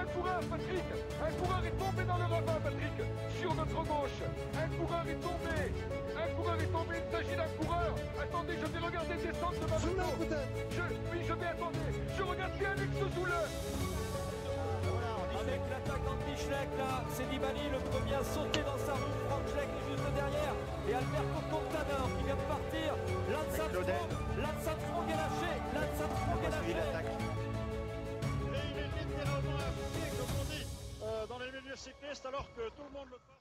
un coureur, Patrick. Un coureur est tombé dans le ravin, Patrick. Sur notre gauche. Un coureur est tombé. Un coureur est tombé. Il s'agit d'un coureur. Attendez, je vais regarder descendre de ma moto. Je vais attendre. Je regarde bien avec ce souleur. Avec l'attaque d'Anthony Schleck, là, c'est Nibali le premier à sauter dans sa roue. Frank Schleck est juste derrière. Et Alberto Contador qui vient de partir. L'Ansatfrong est lâché. L'Ansatfrong est lâché. Et il est littéralement appliqué, comme on dit, dans les milieux cyclistes, alors que tout le monde le passe.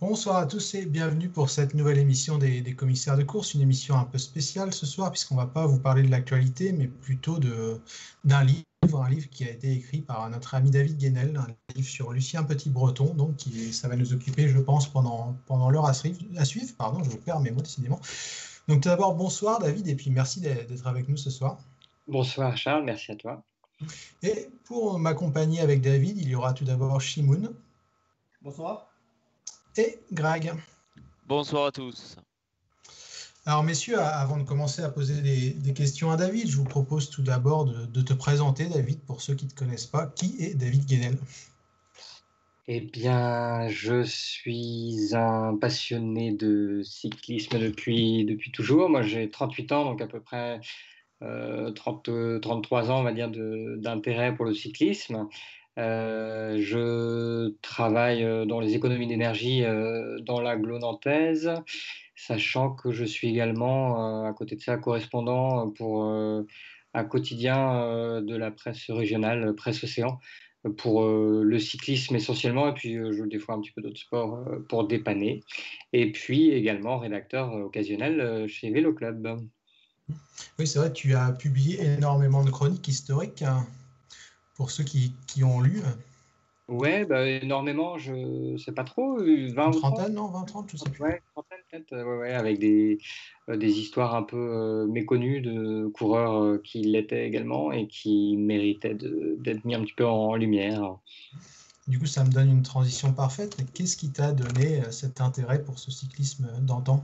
Bonsoir à tous et bienvenue pour cette nouvelle émission des commissaires de course. Une émission un peu spéciale ce soir, puisqu'on ne va pas vous parler de l'actualité, mais plutôt d'un livre. Un livre qui a été écrit par notre ami David Guénel, un livre sur Lucien Petit-Breton, donc ça va nous occuper, je pense, pendant l'heure à suivre. Pardon, je perds mes mots décidément. Donc d'abord, bonsoir David, et puis merci d'être avec nous ce soir. Bonsoir Charles, merci à toi. Et pour m'accompagner avec David, il y aura tout d'abord Chimoun. Bonsoir. Et Greg. Bonsoir à tous. Alors messieurs, avant de commencer à poser des questions à David, je vous propose tout d'abord de te présenter, David, pour ceux qui ne te connaissent pas. Qui est David Guénel? Eh bien, je suis un passionné de cyclisme depuis toujours. Moi, j'ai 38 ans, donc à peu près 33 ans, on va dire, d'intérêt pour le cyclisme. Je travaille dans les économies d'énergie dans la Glo Nantaise, sachant que je suis également, à côté de ça, correspondant pour un quotidien de la presse régionale, Presse Océan, pour le cyclisme essentiellement, et puis je joue des fois un petit peu d'autres sports pour dépanner, et puis également rédacteur occasionnel chez Vélo Club. Oui, c'est vrai, tu as publié énormément de chroniques historiques, hein, pour ceux qui ont lu. Oui, bah, énormément, je ne sais pas trop, 20 ou 30. Non, 20, 30, je ne sais plus. Oui, trentaine peut-être, ouais, avec des histoires un peu méconnues de coureurs qui l'étaient également et qui méritaient d'être mis un petit peu en lumière. Du coup, ça me donne une transition parfaite. Qu'est-ce qui t'a donné cet intérêt pour ce cyclisme d'antan ?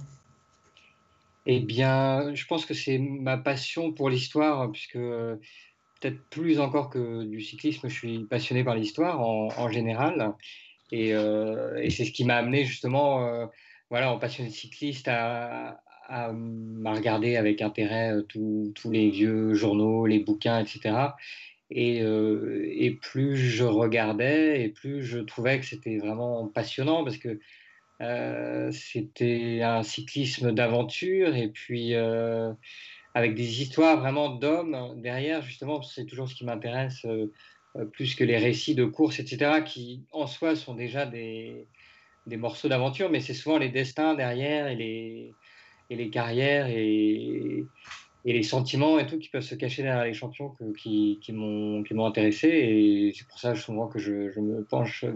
Eh bien, je pense que c'est ma passion pour l'histoire, puisque... peut-être plus encore que du cyclisme, je suis passionné par l'histoire en général. Et c'est ce qui m'a amené justement, voilà, en passionné de cycliste, à regarder avec intérêt tous les vieux journaux, les bouquins, etc. Et plus je regardais, et plus je trouvais que c'était vraiment passionnant, parce que c'était un cyclisme d'aventure, et puis... avec des histoires vraiment d'hommes derrière, justement, c'est toujours ce qui m'intéresse plus que les récits de courses, etc., qui en soi sont déjà des morceaux d'aventure, mais c'est souvent les destins derrière et les carrières et les sentiments et tout qui peuvent se cacher derrière les champions qui m'ont intéressé. Et c'est pour ça souvent que je me penche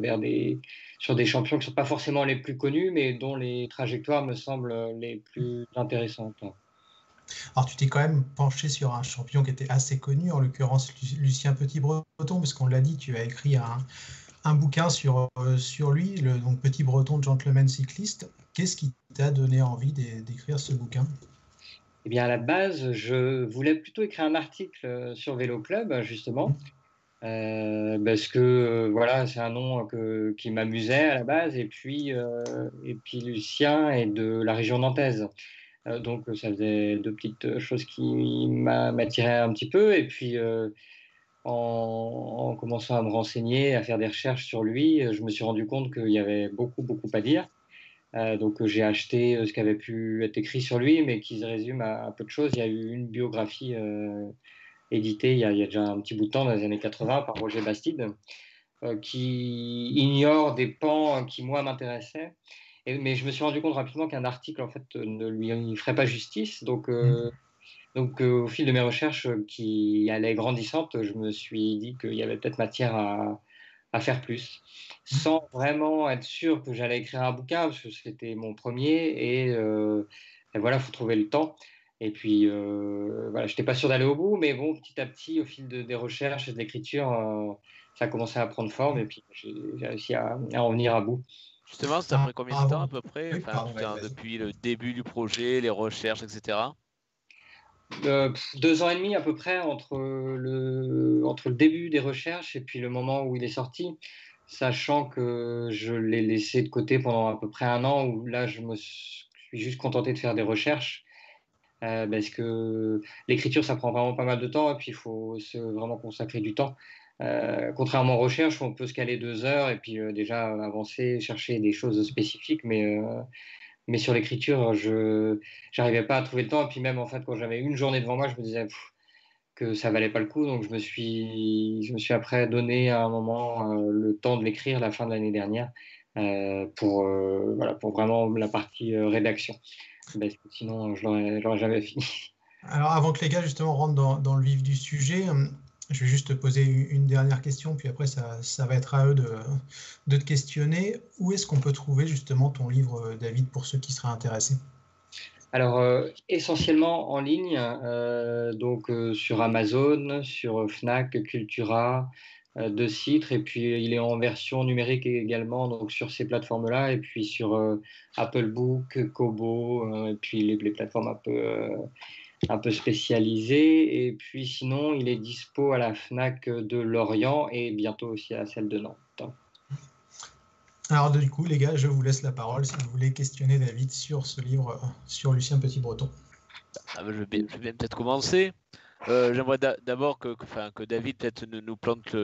sur des champions qui ne sont pas forcément les plus connus, mais dont les trajectoires me semblent les plus intéressantes. Alors, tu t'es quand même penché sur un champion qui était assez connu, en l'occurrence Lucien Petit-Breton, parce qu'on l'a dit, tu as écrit un bouquin sur lui, donc Petit-Breton, Gentleman Cycliste. Qu'est-ce qui t'a donné envie d'écrire ce bouquin? Eh bien, à la base, je voulais plutôt écrire un article sur Vélo Club, justement, parce que voilà, c'est un nom qui m'amusait à la base, et puis Lucien est de la région nantaise. Donc ça faisait deux petites choses qui m'attiraient un petit peu, et puis en commençant à me renseigner, à faire des recherches sur lui, je me suis rendu compte qu'il y avait beaucoup à dire, donc j'ai acheté ce qui avait pu être écrit sur lui, mais qui se résume à peu de choses. Il y a eu une biographie éditée il y a déjà un petit bout de temps, dans les années 80, par Roger Bastide, qui ignore des pans qui, moi, m'intéressaient. Mais je me suis rendu compte rapidement qu'un article, en fait, ne lui ferait pas justice. Donc, au fil de mes recherches qui allaient grandissantes, je me suis dit qu'il y avait peut-être matière à faire plus. Sans vraiment être sûr que j'allais écrire un bouquin, parce que c'était mon premier. Et voilà, il faut trouver le temps. Et puis, voilà, je n'étais pas sûr d'aller au bout. Mais bon, petit à petit, au fil des recherches et de l'écriture, ça a commencé à prendre forme. Et puis, j'ai réussi à en venir à bout. Justement, ça fait combien de temps à peu près, depuis le début du projet, les recherches, etc. 2 ans et demi à peu près entre le début des recherches et puis le moment où il est sorti, sachant que je l'ai laissé de côté pendant à peu près 1 an où là je me suis juste contenté de faire des recherches parce que l'écriture ça prend vraiment pas mal de temps et puis il faut se vraiment consacrer du temps. Contrairement aux recherches, on peut se caler 2 heures et puis déjà avancer, chercher des choses spécifiques, mais sur l'écriture, je n'arrivais pas à trouver le temps. Et puis même en fait, quand j'avais une journée devant moi, je me disais que ça valait pas le coup. Donc je me suis après donné à un moment le temps de l'écrire la fin de l'année dernière pour vraiment la partie rédaction. Parce que sinon, je l'aurais jamais fini. Alors avant que les gars justement rentrent dans le vif du sujet. Je vais juste te poser une dernière question, puis après ça va être à eux de te questionner. Où est-ce qu'on peut trouver justement ton livre, David, pour ceux qui seraient intéressés? Alors, essentiellement en ligne, donc sur Amazon, sur Fnac, Cultura, 2 sites, et puis il est en version numérique également, donc sur ces plateformes-là, et puis sur Apple Book, Kobo, et puis les plateformes un peu spécialisé, et puis sinon il est dispo à la Fnac de Lorient et bientôt aussi à celle de Nantes. Alors du coup les gars, je vous laisse la parole si vous voulez questionner David sur ce livre, sur Lucien Petit-Breton. Je vais peut-être commencer. J'aimerais d'abord que David peut-être nous plante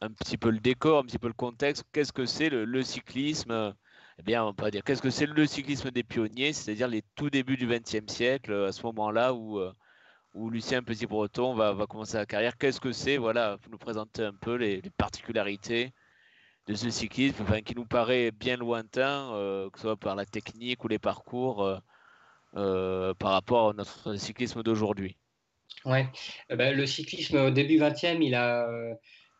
un petit peu le décor, un petit peu le contexte. Qu'est-ce que c'est le cyclisme? Eh bien, on peut dire qu'est-ce que c'est le cyclisme des pionniers, c'est-à-dire les tout débuts du XXe siècle, à ce moment-là où Lucien Petit-Breton va commencer sa carrière. Qu'est-ce que c'est? Voilà, vous nous présenter un peu les particularités de ce cyclisme, enfin, qui nous paraît bien lointain, que ce soit par la technique ou les parcours, par rapport à notre cyclisme d'aujourd'hui. Ouais, le cyclisme au début XXe,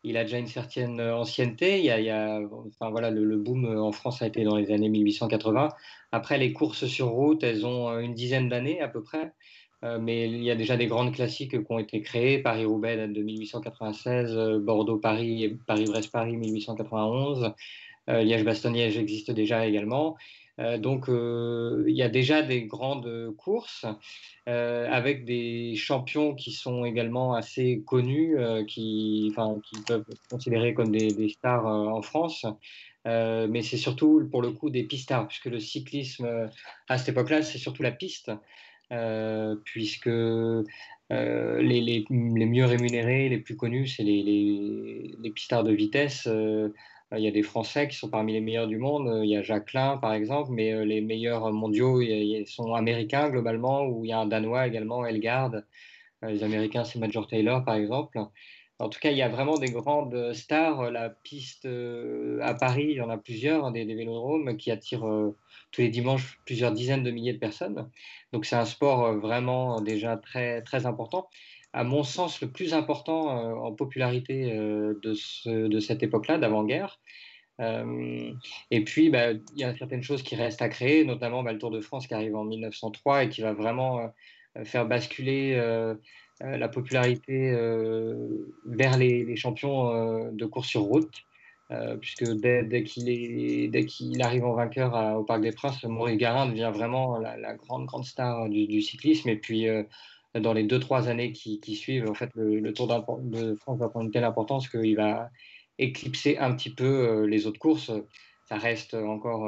il a déjà une certaine ancienneté. Le boom en France a été dans les années 1880. Après, les courses sur route, elles ont une dizaine d'années à peu près. Mais il y a déjà des grandes classiques qui ont été créées. Paris-Roubaix date de 1896, Bordeaux-Paris et Paris-Brest-Paris 1891. Liège-Bastogne-Liège existe déjà également. Donc, il y a déjà des grandes courses avec des champions qui sont également assez connus, qui peuvent être considérés comme des stars en France. Mais c'est surtout, pour le coup, des pistards, puisque le cyclisme, à cette époque-là, c'est surtout la piste, puisque les mieux rémunérés, les plus connus, c'est les pistards de vitesse. Il y a des Français qui sont parmi les meilleurs du monde. Il y a Jacquelin, par exemple, mais les meilleurs mondiaux sont américains, globalement, ou il y a un Danois également, Elgard. Les Américains, c'est Major Taylor, par exemple. En tout cas, il y a vraiment des grandes stars. La piste à Paris, il y en a plusieurs, des vélodromes qui attirent tous les dimanches plusieurs dizaines de milliers de personnes. Donc, c'est un sport vraiment déjà très, très important. À mon sens, le plus important en popularité de cette époque-là, d'avant-guerre. Et puis, il y a certaines choses qui restent à créer, notamment le Tour de France qui arrive en 1903 et qui va vraiment faire basculer la popularité vers les champions de course sur route, puisque dès qu'il arrive en vainqueur au Parc des Princes, Maurice Garin devient vraiment la grande star du cyclisme. Et puis, dans les 2-3 années qui suivent, en fait, le Tour de France va prendre une telle importance qu'il va éclipser un petit peu les autres courses. Ça reste encore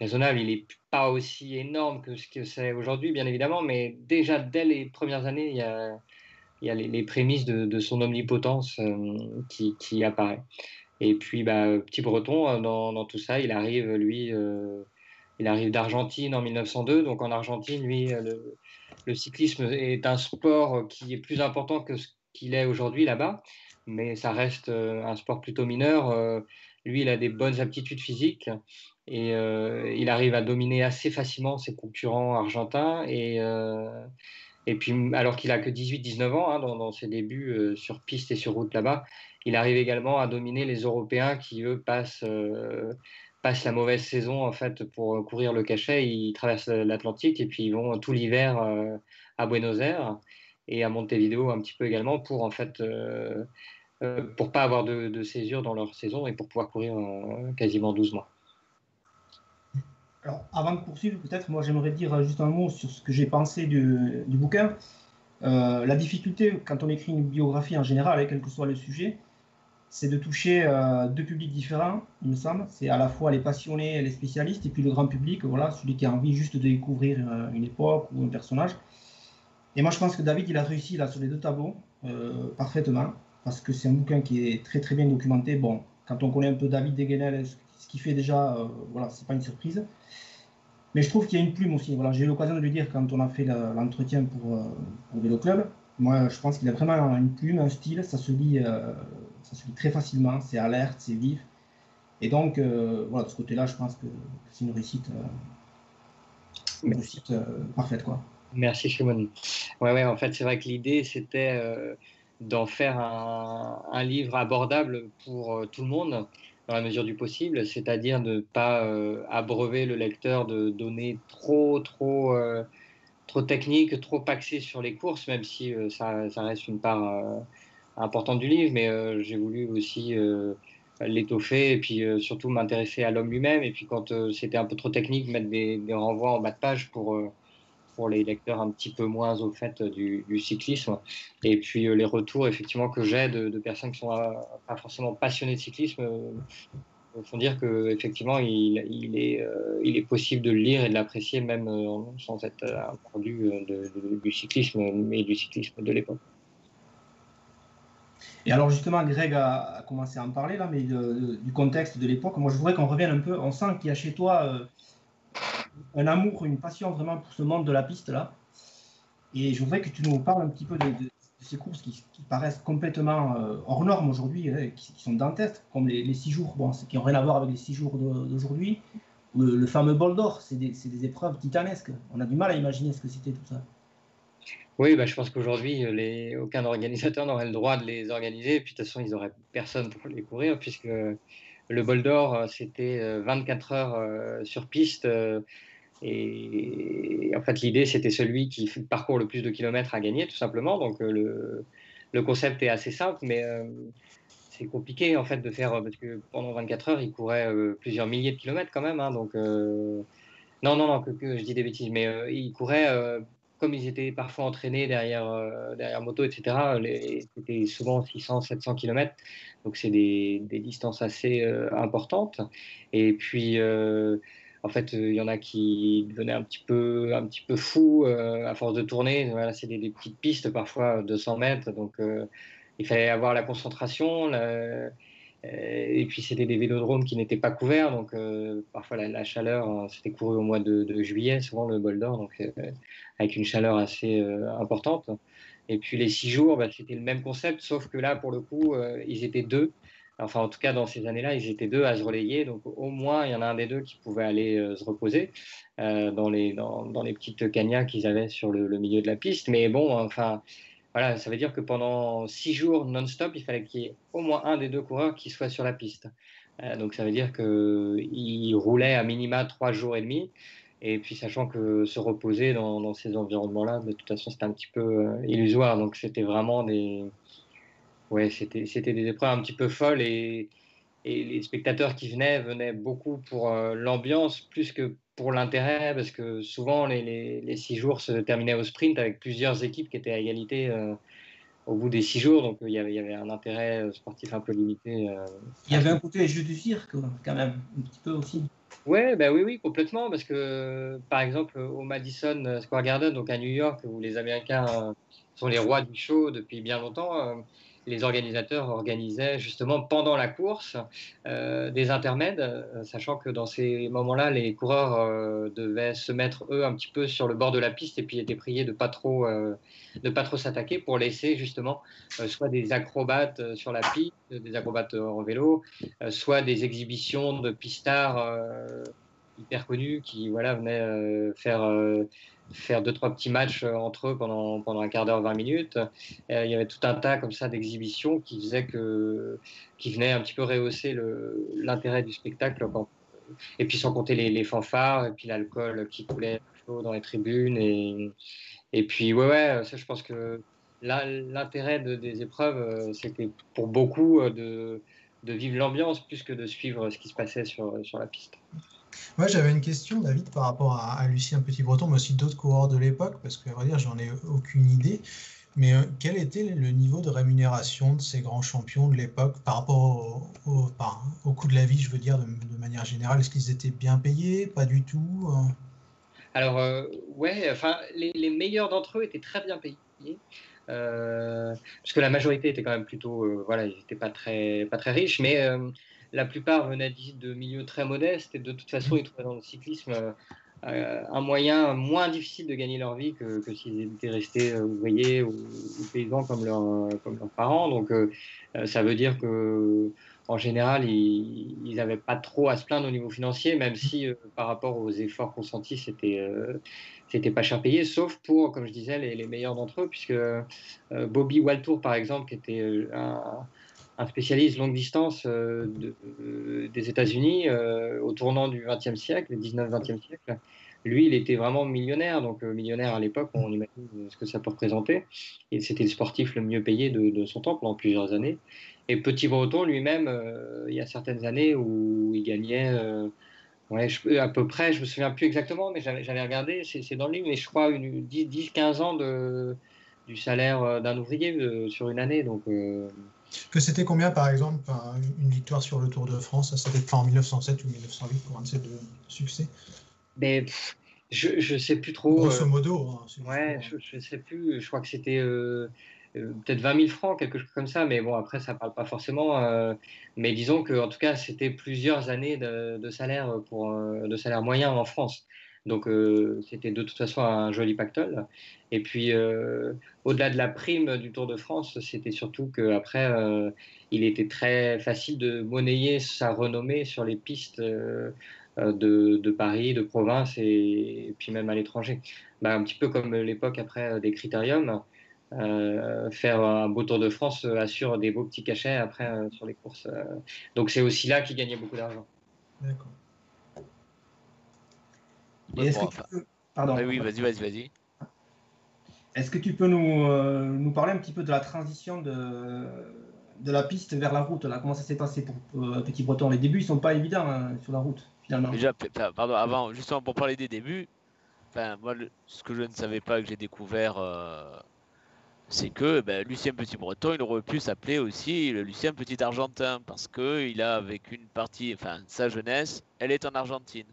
raisonnable. Il n'est pas aussi énorme que ce que c'est aujourd'hui, bien évidemment, mais déjà dès les premières années, il y a les prémices de son omnipotence qui apparaît. Et puis, Petit-Breton, dans tout ça, il arrive, lui, d'Argentine en 1902. Donc, en Argentine, lui, le cyclisme est un sport qui est plus important que ce qu'il est aujourd'hui là-bas, mais ça reste un sport plutôt mineur. Lui, il a des bonnes aptitudes physiques et il arrive à dominer assez facilement ses concurrents argentins. Et puis, alors qu'il n'a que 18-19 ans, hein, dans ses débuts sur piste et sur route là-bas, il arrive également à dominer les Européens qui, eux, passent la mauvaise saison en fait pour courir le cachet. Ils traversent l'Atlantique et puis ils vont tout l'hiver à Buenos Aires et à Montevideo un petit peu également pour en fait pour pas avoir de césure dans leur saison et pour pouvoir courir quasiment 12 mois. Alors avant de poursuivre, peut-être moi j'aimerais dire juste un mot sur ce que j'ai pensé du bouquin. La difficulté, quand on écrit une biographie en général, quel que soit le sujet, c'est de toucher deux publics différents, il me semble. C'est à la fois les passionnés, les spécialistes, et puis le grand public, voilà, celui qui a envie juste de découvrir une époque ou un personnage. Et moi, je pense que David, il a réussi là sur les deux tableaux parfaitement, parce que c'est un bouquin qui est très bien documenté. Bon, quand on connaît un peu David Guénel, ce qu'il fait déjà, voilà, c'est pas une surprise. Mais je trouve qu'il y a une plume aussi. Voilà, j'ai eu l'occasion de lui dire quand on a fait l'entretien pour Vélo Club. Moi, je pense qu'il a vraiment une plume, un style. Ça se lit très facilement. C'est alerte, c'est vif. Et donc, voilà, de ce côté-là, je pense que c'est une réussite parfaite, quoi. Merci, Chimoun. Ouais, en fait, c'est vrai que l'idée, c'était d'en faire un livre abordable pour tout le monde, dans la mesure du possible, c'est-à-dire de ne pas abreuver le lecteur de données trop techniques, trop axées sur les courses, même si ça reste une part importante du livre, mais j'ai voulu aussi l'étoffer et puis surtout m'intéresser à l'homme lui-même, et puis quand c'était un peu trop technique, mettre des renvois en bas de page pour les lecteurs un petit peu moins au fait du cyclisme. Et puis les retours effectivement que j'ai de personnes qui sont pas forcément passionnées de cyclisme font dire que effectivement il est possible de le lire et de l'apprécier même sans être perdu du cyclisme et du cyclisme de l'époque. Et alors justement, Greg a commencé à en parler là, mais du contexte de l'époque, moi je voudrais qu'on revienne un peu. On sent qu'il y a chez toi un amour, une passion vraiment pour ce monde de la piste là. Et je voudrais que tu nous parles un petit peu de ces courses qui paraissent complètement hors normes aujourd'hui, qui sont dantesques, comme les 6 jours, bon, qui n'ont rien à voir avec les 6 jours d'aujourd'hui. Le fameux Bol d'Or, c'est des épreuves titanesques. On a du mal à imaginer ce que c'était tout ça. Oui, bah, je pense qu'aujourd'hui, aucun organisateur n'aurait le droit de les organiser. Et puis de toute façon, ils n'auraient personne pour les courir, puisque le Bol d'Or, c'était 24 heures sur piste. Et en fait, l'idée, c'était celui qui parcourt le plus de kilomètres à gagner, tout simplement. Donc, le concept est assez simple, mais c'est compliqué, en fait, de faire... Parce que pendant 24 heures, il courait plusieurs milliers de kilomètres, quand même. Hein, donc, non, je dis des bêtises. Mais il courait... comme ils étaient parfois entraînés derrière moto, etc., c'était souvent 600, 700 km. Donc, c'est des distances assez importantes. Et puis... en fait, il y en a qui devenaient un petit peu fous à force de tourner. Voilà, c'est des petites pistes, parfois 200 mètres. Donc, il fallait avoir la concentration. Et puis, c'était des vélodromes qui n'étaient pas couverts. Donc, parfois, la chaleur, hein, c'était couru au mois de juillet, souvent le Bol d'Or, avec une chaleur assez importante. Et puis, les 6 jours, bah, c'était le même concept, sauf que là, pour le coup, ils étaient deux. Enfin, en tout cas, dans ces années-là, ils étaient deux à se relayer. Donc, au moins, il y en a un des deux qui pouvait aller se reposer dans les petites cagnas qu'ils avaient sur le milieu de la piste. Mais bon, enfin, voilà, ça veut dire que pendant 6 jours non-stop, il fallait qu'il y ait au moins un des deux coureurs qui soit sur la piste. Donc, ça veut dire qu'ils roulaient à minima 3 jours et demi. Et puis, sachant que se reposer dans ces environnements-là, de toute façon, c'était un petit peu illusoire. Donc, c'était vraiment des... Ouais, c'était des épreuves un petit peu folles et les spectateurs qui venaient beaucoup pour l'ambiance plus que pour l'intérêt, parce que souvent les 6 jours se terminaient au sprint avec plusieurs équipes qui étaient à égalité au bout des 6 jours, donc il y avait un intérêt sportif un peu limité. Il y avait un côté jeu du cirque quand même, un petit peu aussi. Ouais, bah oui, complètement, parce que par exemple au Madison Square Garden, donc à New York, où les Américains sont les rois du show depuis bien longtemps, les organisateurs organisaient justement pendant la course des intermèdes, sachant que dans ces moments-là, les coureurs devaient se mettre, eux, un petit peu sur le bord de la piste et puis étaient priés de ne pas trop s'attaquer pour laisser justement soit des acrobates sur la piste, des acrobates en vélo, soit des exhibitions de pistards hyper connus qui voilà, venaient faire 2-3 petits matchs entre eux pendant un quart d'heure, 20 minutes. Il y avait tout un tas comme ça d'exhibitions qui venaient un petit peu rehausser l'intérêt du spectacle. Et puis sans compter les fanfares, et puis l'alcool qui coulait dans les tribunes. Et puis, ouais, ça, je pense que l'intérêt des épreuves, c'était pour beaucoup de vivre l'ambiance plus que de suivre ce qui se passait sur la piste. Moi, j'avais une question, David, par rapport à Lucien Petit-Breton, mais aussi d'autres coureurs de l'époque, parce qu'à vrai dire, j'en ai aucune idée. Mais quel était le niveau de rémunération de ces grands champions de l'époque par rapport au coût de la vie, je veux dire, de manière générale? Est-ce qu'ils étaient bien payés? Pas du tout? Alors, ouais, enfin, les meilleurs d'entre eux étaient très bien payés. Parce que la majorité était quand même plutôt, voilà, ils n'étaient pas très riches, mais la plupart venaient de milieux très modestes et de toute façon ils trouvaient dans le cyclisme un moyen moins difficile de gagner leur vie que s'ils étaient restés ouvriers ou paysans comme leurs parents. Donc ça veut dire que en général ils n'avaient pas trop à se plaindre au niveau financier, même si par rapport aux efforts consentis c'était pas cher payé, sauf pour, comme je disais, les meilleurs d'entre eux, puisque Bobby Waltour, par exemple, qui était un spécialiste longue distance des États-Unis au tournant du 20e siècle, 19-20e siècle, lui, il était vraiment millionnaire. Donc millionnaire à l'époque, on imagine ce que ça peut représenter. Et c'était le sportif le mieux payé de son temps pendant plusieurs années. Et Petit-Breton, lui-même, il y a certaines années où il gagnait... ouais, à peu près, je me souviens plus exactement, mais j'avais regardé, c'est dans le livre, mais je crois 10-15 ans du salaire d'un ouvrier sur une année. Donc, que c'était combien, par exemple, une victoire sur le Tour de France? Ça devait être en 1907 ou 1908 pour un de ces deux succès. Mais je ne sais plus trop. Grosso modo. Hein, ouais, je ne sais plus, je crois que c'était... peut-être 20 000 francs, quelque chose comme ça, mais bon, après, ça ne parle pas forcément. Mais disons qu'en tout cas, c'était plusieurs années de salaire moyen en France. Donc, c'était de toute façon un joli pactole. Et puis, au-delà de la prime du Tour de France, c'était surtout qu'après, il était très facile de monnayer sa renommée sur les pistes de Paris, de province et puis même à l'étranger. Bah, un petit peu comme l'époque après des critériums. Faire un beau Tour de France assure des beaux petits cachets après sur les courses. Donc c'est aussi là qu'ils gagnaient beaucoup d'argent. D'accord. Pardon. Oui, vas-y. Est-ce que tu peux nous parler un petit peu de la transition de la piste vers la route là? Comment ça s'est passé pour Petit-Breton? Les débuts, ils sont pas évidents sur la route finalement. Déjà, pardon, avant, justement pour parler des débuts, moi, ce que je ne savais pas, que j'ai découvert. C'est que Lucien Petit-Breton, il aurait pu s'appeler aussi le Lucien Petit-Argentin, parce qu'il a vécu une partie, enfin, de sa jeunesse, elle est en Argentine.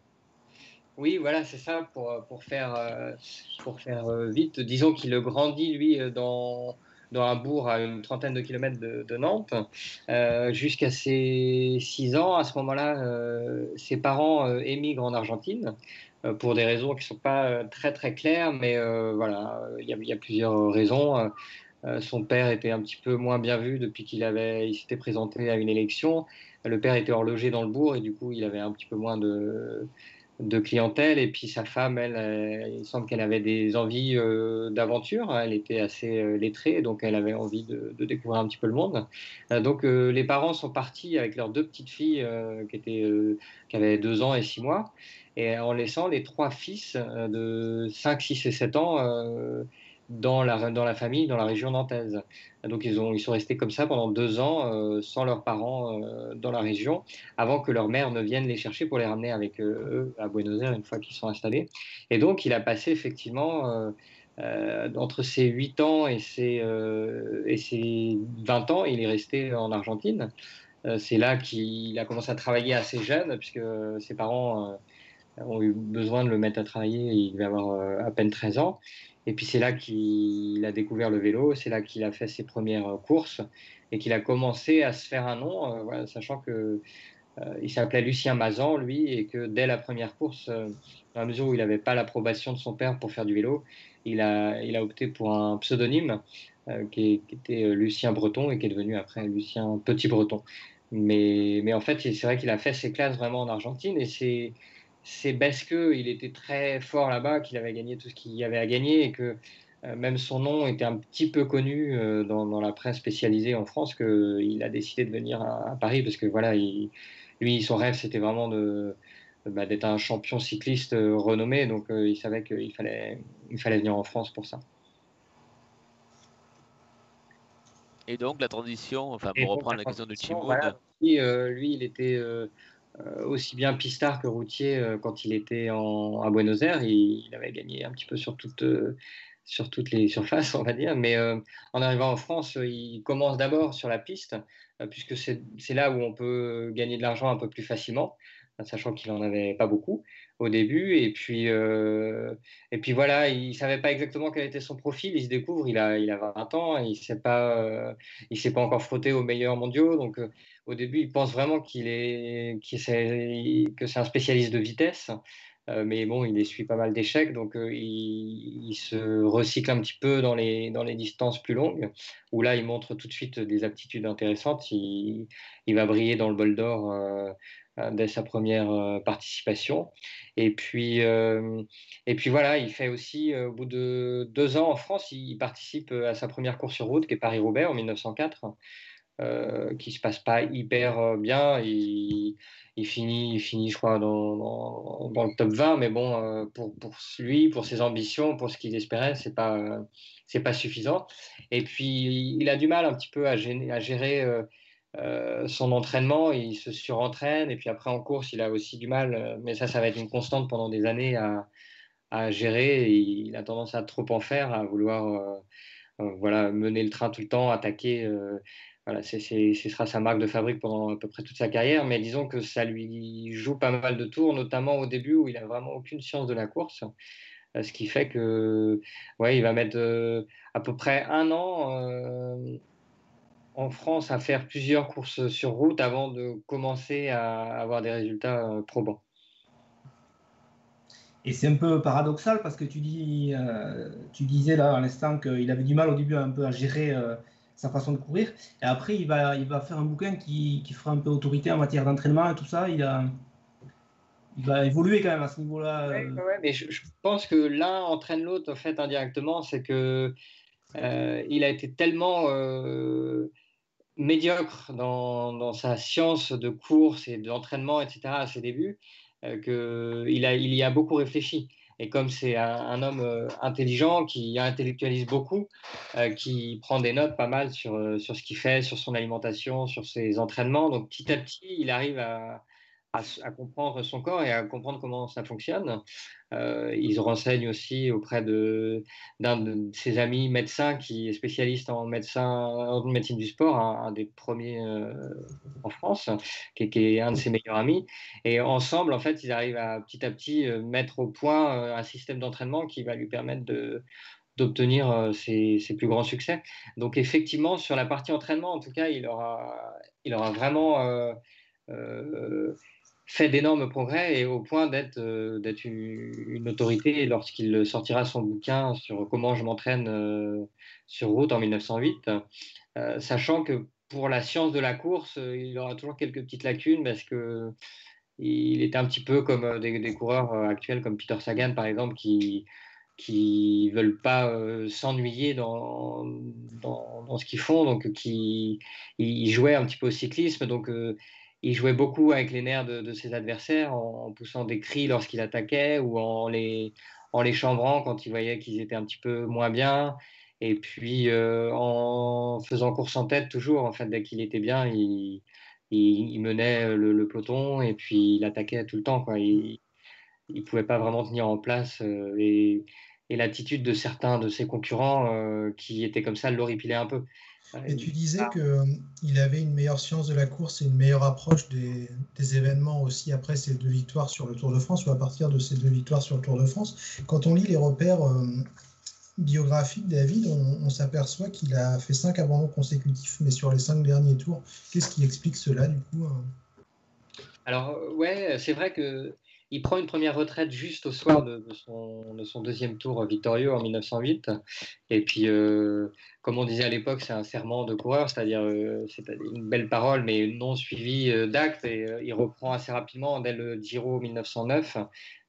Oui, voilà, c'est ça, pour faire vite. Disons qu'il grandit, lui, dans un bourg à une trentaine de kilomètres de Nantes, jusqu'à ses 6 ans. À ce moment-là, ses parents émigrent en Argentine, pour des raisons qui ne sont pas très très claires, mais voilà, il y a plusieurs raisons. Son père était un petit peu moins bien vu depuis il s'était présenté à une élection. Le père était horloger dans le bourg et du coup, il avait un petit peu moins de clientèle. Et puis sa femme, elle, il semble qu'elle avait des envies d'aventure. Elle était assez lettrée, donc elle avait envie de découvrir un petit peu le monde. Donc les parents sont partis avec leurs 2 petites filles qui avaient 2 ans et 6 mois. Et en laissant les 3 fils de 5, 6 et 7 ans dans la famille, dans la région nantaise. Donc ils sont restés comme ça pendant 2 ans sans leurs parents dans la région, avant que leur mère ne vienne les chercher pour les ramener avec eux à Buenos Aires une fois qu'ils sont installés. Et donc il a passé effectivement entre ses 8 ans et ses 20 ans, il est resté en Argentine. C'est là qu'il a commencé à travailler assez jeune, puisque ses parents... ont eu besoin de le mettre à travailler, il devait avoir à peine 13 ans. Et puis c'est là qu'il a découvert le vélo, c'est là qu'il a fait ses premières courses et qu'il a commencé à se faire un nom, voilà, sachant qu'il s'appelait Lucien Mazan, lui, et que dès la première course, dans la mesure où il n'avait pas l'approbation de son père pour faire du vélo, il a opté pour un pseudonyme qui était Lucien Breton et qui est devenu après Lucien Petit-Breton. Mais en fait, c'est vrai qu'il a fait ses classes vraiment en Argentine et c'est parce qu'il était très fort là-bas qu'il avait gagné tout ce qu'il y avait à gagner et que même son nom était un petit peu connu dans la presse spécialisée en France qu'il a décidé de venir à Paris parce que voilà, lui, son rêve, c'était vraiment d'être un champion cycliste renommé. Donc, il savait qu'il fallait venir en France pour ça. Et donc, la transition, enfin, pour reprendre la question de Chimoun. Voilà, lui, il était... aussi bien pistard que routier quand il était à Buenos Aires. Il avait gagné un petit peu sur toutes les surfaces, on va dire. Mais en arrivant en France, il commence d'abord sur la piste, puisque c'est là où on peut gagner de l'argent un peu plus facilement, sachant qu'il n'en avait pas beaucoup au début. Et puis voilà, il ne savait pas exactement quel était son profil. Il se découvre, il a 20 ans, et il ne s'est pas encore frotté aux meilleurs mondiaux. Donc au début, il pense vraiment que c'est un spécialiste de vitesse. Mais bon, il essuie pas mal d'échecs, donc il se recycle un petit peu dans les distances plus longues, où là, il montre tout de suite des aptitudes intéressantes. Il va briller dans le Bol d'Or dès sa première participation. Et puis voilà, il fait aussi, au bout de 2 ans en France, il participe à sa première course sur route, qui est Paris-Roubaix en 1904, qui se passe pas hyper bien. Il finit, je crois, dans le top 20, mais bon, pour lui, pour ses ambitions, pour ce qu'il espérait, c'est pas suffisant. Et puis, il a du mal un petit peu à gérer son entraînement. Il se surentraîne, et puis après, en course, il a aussi du mal, mais ça va être une constante pendant des années à gérer. Il a tendance à trop en faire, à vouloir voilà, mener le train tout le temps, attaquer... Voilà, ce sera sa marque de fabrique pendant à peu près toute sa carrière, mais disons que ça lui joue pas mal de tours, notamment au début où il n'a vraiment aucune science de la course, ce qui fait que, ouais, il va mettre à peu près 1 an en France à faire plusieurs courses sur route avant de commencer à avoir des résultats probants. Et c'est un peu paradoxal parce que tu disais là à l'instant qu'il avait du mal au début un peu à gérer sa façon de courir, et après il va faire un bouquin qui fera un peu autorité en matière d'entraînement et tout ça. Il va évoluer quand même à ce niveau-là. Ouais, mais je pense que l'un entraîne l'autre en fait indirectement. C'est que il a été tellement médiocre dans sa science de course et d'entraînement, etc. à ses débuts, qu'il y a beaucoup réfléchi. Et comme c'est un homme intelligent qui intellectualise beaucoup, qui prend des notes pas mal sur ce qu'il fait, sur son alimentation, sur ses entraînements, donc petit à petit, il arrive à comprendre son corps et à comprendre comment ça fonctionne. Il se renseigne aussi auprès d'un de ses amis médecins qui est spécialiste en médecine du sport, un des premiers en France, qui est un de ses meilleurs amis. Et ensemble, en fait, ils arrivent à petit mettre au point un système d'entraînement qui va lui permettre d'obtenir ses plus grands succès. Donc effectivement, sur la partie entraînement, en tout cas, il aura vraiment... fait d'énormes progrès et au point d'être une autorité lorsqu'il sortira son bouquin sur comment je m'entraîne sur route en 1908, sachant que pour la science de la course, il aura toujours quelques petites lacunes parce que il est un petit peu comme des coureurs actuels comme Peter Sagan par exemple qui veulent pas s'ennuyer dans ce qu'ils font, donc ils jouaient un petit peu au cyclisme, donc il jouait beaucoup avec les nerfs de ses adversaires en poussant des cris lorsqu'il attaquait ou en les chambrant quand il voyait qu'ils étaient un petit peu moins bien. Et puis en faisant course en tête toujours, en fait, dès qu'il était bien, il menait le peloton et puis il attaquait tout le temps, quoi. Il ne pouvait pas vraiment tenir en place. Et l'attitude de certains de ses concurrents qui étaient comme ça l'horripilait un peu. Et tu disais qu'il avait une meilleure science de la course et une meilleure approche des événements aussi après ces 2 victoires sur le Tour de France ou à partir de ces 2 victoires sur le Tour de France. Quand on lit les repères biographiques, David, on s'aperçoit qu'il a fait 5 abandons consécutifs, mais sur les 5 derniers tours. Qu'est-ce qui explique cela du coup? Alors ouais, c'est vrai qu'il prend une première retraite juste au soir de son 2e tour victorieux en 1908. Et puis... comme on disait à l'époque, c'est un serment de coureur, c'est-à-dire c'est une belle parole, mais non suivie d'actes. Et il reprend assez rapidement dès le Giro 1909.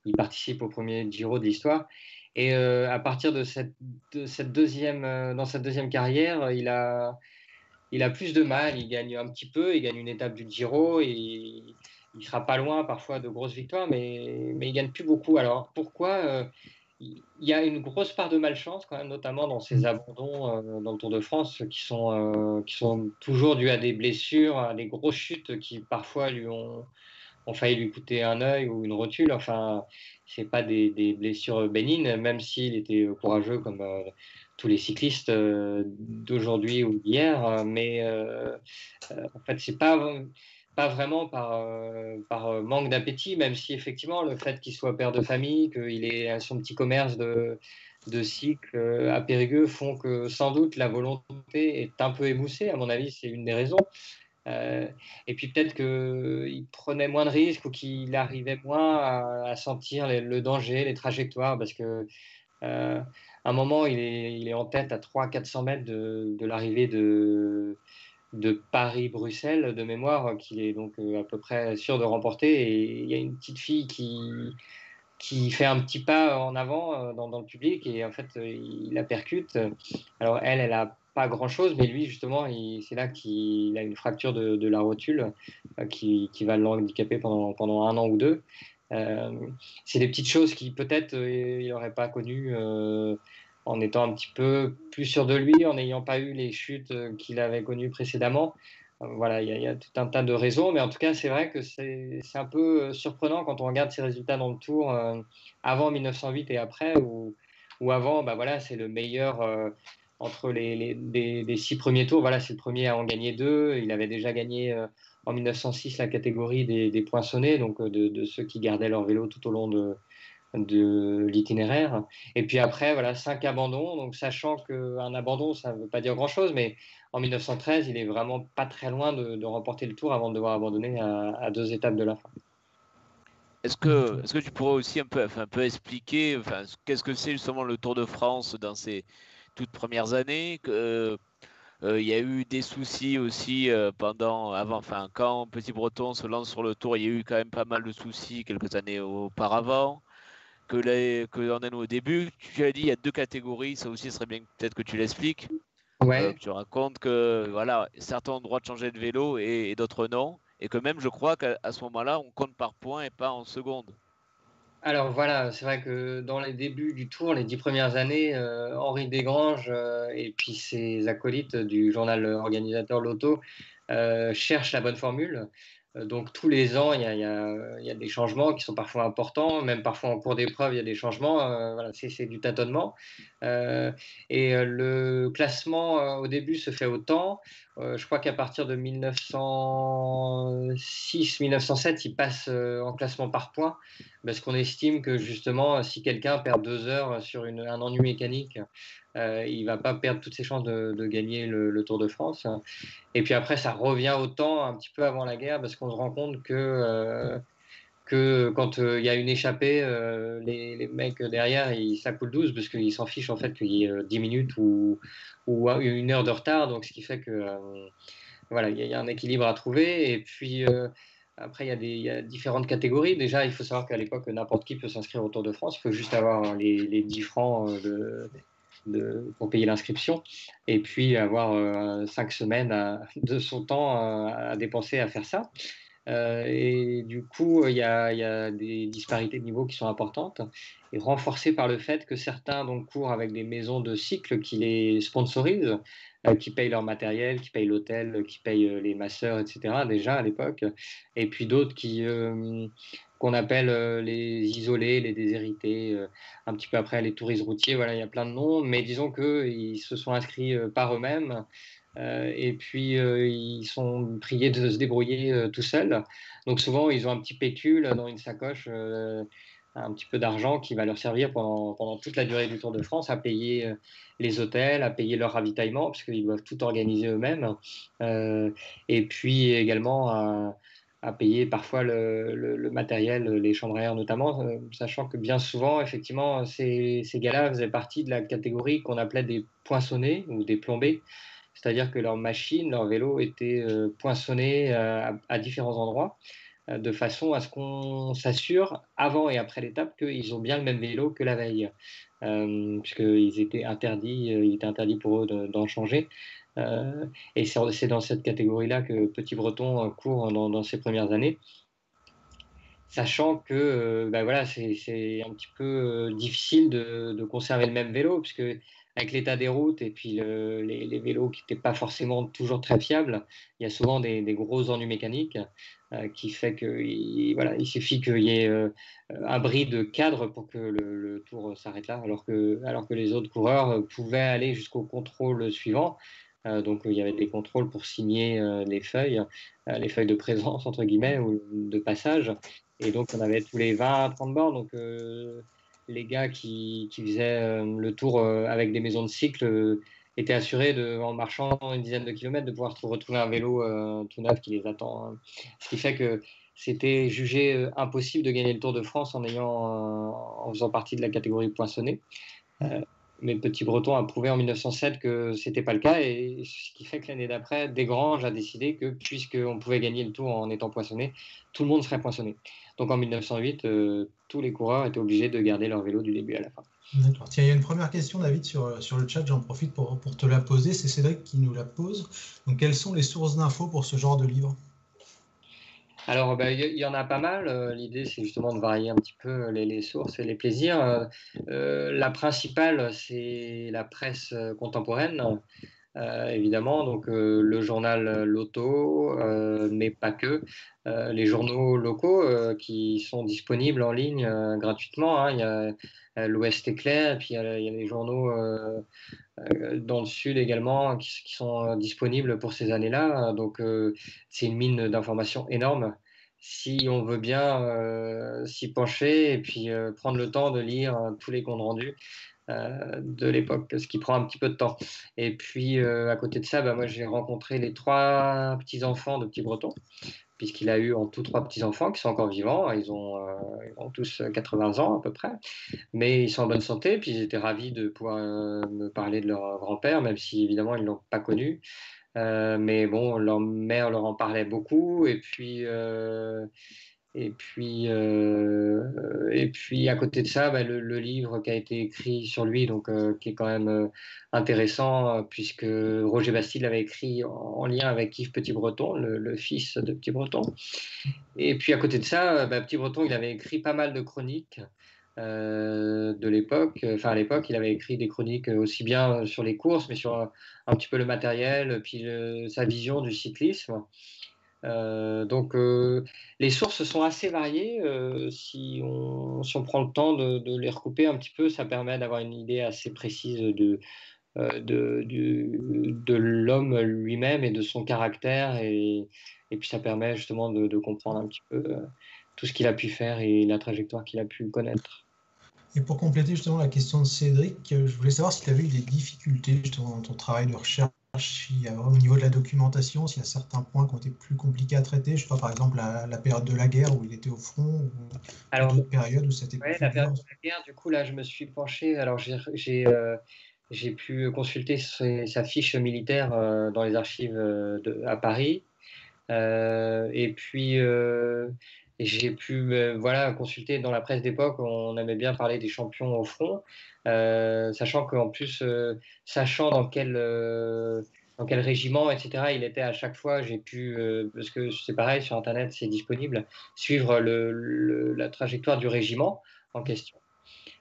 Il participe au premier Giro de l'histoire. Et à partir dans cette 2e carrière, il a plus de mal. Il gagne un petit peu, il gagne une étape du Giro. Il sera pas loin parfois de grosses victoires, mais il gagne plus beaucoup. Alors pourquoi il y a une grosse part de malchance quand même, notamment dans ces abandons dans le Tour de France qui sont toujours dus à des blessures, à des grosses chutes qui parfois lui ont ont failli lui coûter un œil ou une rotule. Enfin, c'est pas des blessures bénignes, même s'il était courageux comme tous les cyclistes d'aujourd'hui ou d'hier. Mais en fait, c'est pas vraiment par manque d'appétit, même si effectivement le fait qu'il soit père de famille, qu'il ait son petit commerce de cycles à Périgueux font que sans doute la volonté est un peu émoussée. À mon avis, c'est une des raisons. Et puis peut-être qu'il prenait moins de risques ou qu'il arrivait moins à sentir le danger, les trajectoires, parce qu'à un moment, il est en tête à 300-400 mètres de l'arrivée de Paris-Bruxelles, de mémoire, qu'il est donc à peu près sûr de remporter. Et il y a une petite fille qui fait un petit pas en avant dans le public et en fait, il la percute. Alors elle a pas grand-chose, mais lui, justement, c'est là qu'il a une fracture de la rotule qui va l'handicaper pendant un an ou deux. C'est des petites choses qui, peut-être, il n'aurait pas connues en étant un petit peu plus sûr de lui, en n'ayant pas eu les chutes qu'il avait connues précédemment. Voilà, il y a tout un tas de raisons, mais en tout cas, c'est vrai que c'est un peu surprenant quand on regarde ses résultats dans le Tour avant 1908 et après, ou avant, bah voilà, c'est le meilleur... entre les 6 premiers tours, voilà, c'est le premier à en gagner 2. Il avait déjà gagné en 1906 la catégorie des poinçonnés, donc de ceux qui gardaient leur vélo tout au long de l'itinéraire. Et puis après, voilà, 5 abandons, donc sachant qu'un abandon, ça ne veut pas dire grand-chose, mais en 1913, il n'est vraiment pas très loin de remporter le Tour avant de devoir abandonner à 2 étapes de la fin. Est-ce que tu pourrais aussi un peu expliquer qu'est-ce que c'est justement le Tour de France dans ces toutes premières années? Il y a eu des soucis aussi quand Petit-Breton se lance sur le Tour, il y a eu quand même pas mal de soucis quelques années auparavant, que on a nous au début. Tu as dit il y a 2 catégories, ça aussi serait bien peut-être que tu l'expliques. Ouais. Tu racontes que voilà, certains ont le droit de changer de vélo et d'autres non, et que même je crois qu'à ce moment-là on compte par points et pas en secondes. Alors voilà, c'est vrai que dans les débuts du Tour, les 10 premières années, Henri Desgrange et puis ses acolytes du journal organisateur Loto cherchent la bonne formule. Donc tous les ans, il y a des changements qui sont parfois importants, même parfois en cours d'épreuve, il y a des changements. Voilà, c'est du tâtonnement. Et le classement au début se fait au temps. Je crois qu'à partir de 1906-1907, il passe en classement par points, parce qu'on estime que justement, si quelqu'un perd 2 heures sur un ennui mécanique, il ne va pas perdre toutes ses chances de gagner le Tour de France. Et puis après, ça revient au temps, un petit peu avant la guerre, parce qu'on se rend compte que quand y a une échappée, les mecs derrière, ça coule douce, parce qu'ils s'en fichent en fait qu'il y ait 10 minutes ou une heure de retard. Donc, ce qui fait que voilà, y a un équilibre à trouver. Et puis... Après, il y a différentes catégories. Déjà, il faut savoir qu'à l'époque, n'importe qui peut s'inscrire au Tour de France. Il faut juste avoir les 10 francs pour payer l'inscription. Et puis, avoir 5 semaines de son temps à dépenser à faire ça. Et du coup, il y a des disparités de niveau qui sont importantes. Et renforcées par le fait que certains donc, courent avec des maisons de cycles qui les sponsorisent, qui payent leur matériel, qui payent l'hôtel, qui payent les masseurs, etc. déjà à l'époque. Et puis d'autres qu'on appelle les isolés, les déshérités, un petit peu après les touristes routiers, voilà, il y a plein de noms. Mais disons qu'ils se sont inscrits par eux-mêmes et puis ils sont priés de se débrouiller tout seuls. Donc souvent, ils ont un petit pécule dans une sacoche, un petit peu d'argent qui va leur servir pendant toute la durée du Tour de France à payer les hôtels, à payer leur ravitaillement, parce qu'ils doivent tout organiser eux-mêmes, et puis également à payer parfois le matériel, les chambres à air notamment, sachant que bien souvent, effectivement, ces gars-là faisaient partie de la catégorie qu'on appelait des poinçonnés ou des plombés, c'est-à-dire que leurs machines, leurs vélos étaient poinçonnés à différents endroits, de façon à ce qu'on s'assure avant et après l'étape qu'ils ont bien le même vélo que la veille, puisqu'ils étaient interdits, il était interdit pour eux d'en changer. Et c'est dans cette catégorie-là que Petit-Breton court dans ses premières années, sachant que ben voilà, c'est un petit peu difficile de conserver le même vélo, puisque avec l'état des routes et puis les vélos qui n'étaient pas forcément toujours très fiables, il y a souvent des gros ennuis mécaniques qui fait qu'il suffit qu'il y ait un bris de cadre pour que le tour s'arrête là, alors que les autres coureurs pouvaient aller jusqu'au contrôle suivant. Donc il y avait des contrôles pour signer les feuilles de présence, entre guillemets, ou de passage. Et donc on avait tous les 20 à 30 bornes. Donc les gars qui faisaient le tour avec des maisons de cycle étaient assurés, en marchant une dizaine de kilomètres, de pouvoir retrouver un vélo tout neuf qui les attend. Ce qui fait que c'était jugé impossible de gagner le Tour de France en faisant partie de la catégorie poinçonnée. Mais Petit-Breton a prouvé en 1907 que ce n'était pas le cas, et ce qui fait que l'année d'après, Desgrange a décidé que puisqu'on pouvait gagner le Tour en étant poinçonné, tout le monde serait poinçonné. Donc en 1908, tous les coureurs étaient obligés de garder leur vélo du début à la fin. D'accord. Tiens, il y a une première question, David, sur le chat, j'en profite pour te la poser. C'est Cédric qui nous la pose. Donc, quelles sont les sources d'infos pour ce genre de livre ? Alors, il y en a pas mal. L'idée, c'est justement de varier un petit peu les sources et les plaisirs. La principale, c'est la presse contemporaine, évidemment. Donc, le journal Loto, mais pas que. Les journaux locaux qui sont disponibles en ligne gratuitement. Hein. Il y a l'Ouest éclair, puis il y a les journaux dans le Sud également qui sont disponibles pour ces années-là. Donc, c'est une mine d'informations énorme. Si on veut bien s'y pencher et puis prendre le temps de lire tous les comptes rendus de l'époque, ce qui prend un petit peu de temps. Et puis, à côté de ça, moi, j'ai rencontré les 3 petits-enfants de Petit-Breton, puisqu'il a eu en tout 3 petits-enfants qui sont encore vivants. Ils ont tous 80 ans à peu près, mais ils sont en bonne santé. Puis ils étaient ravis de pouvoir me parler de leur grand-père, même si évidemment ils ne l'ont pas connu. Mais bon, leur mère leur en parlait beaucoup. Et puis à côté de ça, le livre qui a été écrit sur lui, donc qui est quand même intéressant, puisque Roger Bastide l'avait écrit en lien avec Yves Petit-Breton, le fils de Petit-Breton. Et puis à côté de ça, Petit-Breton, il avait écrit pas mal de chroniques de l'époque. Enfin, à l'époque, il avait écrit des chroniques aussi bien sur les courses, mais sur un petit peu le matériel, puis sa vision du cyclisme. Donc les sources sont assez variées. Si on prend le temps de les recouper un petit peu, ça permet d'avoir une idée assez précise de l'homme lui-même et de son caractère, et puis ça permet justement de comprendre un petit peu tout ce qu'il a pu faire et la trajectoire qu'il a pu connaître. Et pour compléter justement la question de Cédric, je voulais savoir si tu avais eu des difficultés justement dans ton travail de recherche, au niveau de la documentation, s'il y a certains points qui ont été plus compliqués à traiter, je sais pas, par exemple la période de la guerre où il était au front, ou d'autres périodes où c'était plus la période de la guerre. Du coup, là, je me suis penché. Alors, j'ai pu consulter sa fiche militaire dans les archives à Paris, et puis j'ai pu consulter dans la presse d'époque. On aimait bien parler des champions au front, sachant qu'en plus, sachant dans quel régiment, etc., il était à chaque fois, j'ai pu, parce que c'est pareil, sur Internet, c'est disponible, suivre la trajectoire du régiment en question.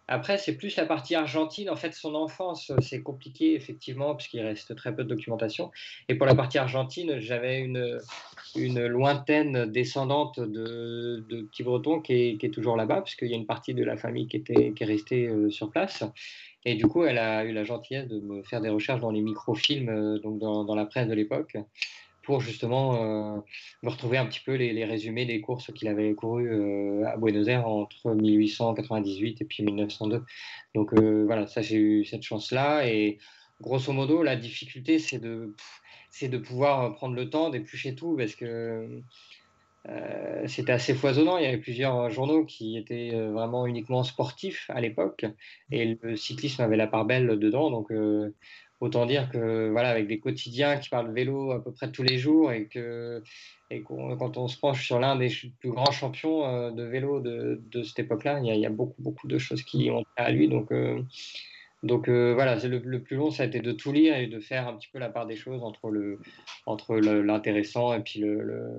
Après, c'est plus la partie argentine. En fait, son enfance, c'est compliqué, effectivement, puisqu'il reste très peu de documentation. Et pour la partie argentine, j'avais une lointaine descendante de Petit-Breton qui est toujours là-bas, puisqu'il y a une partie de la famille qui est restée sur place. Et du coup, elle a eu la gentillesse de me faire des recherches dans les microfilms, donc dans la presse de l'époque, pour justement me retrouver un petit peu les résumés des courses qu'il avait courues à Buenos Aires entre 1898 et puis 1902. Donc voilà, ça, j'ai eu cette chance-là. Et grosso modo, la difficulté, c'est de pouvoir prendre le temps d'éplucher tout, parce que c'était assez foisonnant. Il y avait plusieurs journaux qui étaient vraiment uniquement sportifs à l'époque, et le cyclisme avait la part belle dedans. Donc autant dire que voilà, avec des quotidiens qui parlent vélo à peu près tous les jours, et quand on se penche sur l'un des plus grands champions de vélo de cette époque-là, il y a beaucoup, beaucoup de choses qui ont été à lui. Donc voilà, le plus long, ça a été de tout lire et de faire un petit peu la part des choses entre l'intéressant et puis le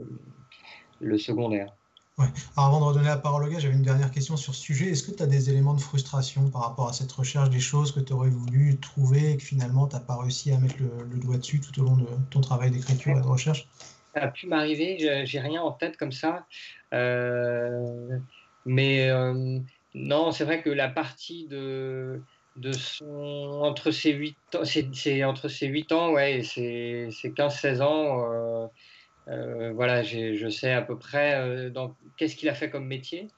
secondaire. Ouais. Alors avant de redonner la parole au gars, j'avais une dernière question sur ce sujet. Est-ce que tu as des éléments de frustration par rapport à cette recherche, des choses que tu aurais voulu trouver et que finalement tu n'as pas réussi à mettre le doigt dessus tout au long de ton travail d'écriture et de recherche? Ça a pu m'arriver, j'ai rien en tête comme ça. Non, c'est vrai que la partie de son entre ses 8 ans ouais, et ses 15-16 ans, voilà, je sais à peu près qu'est-ce qu'il a fait comme métier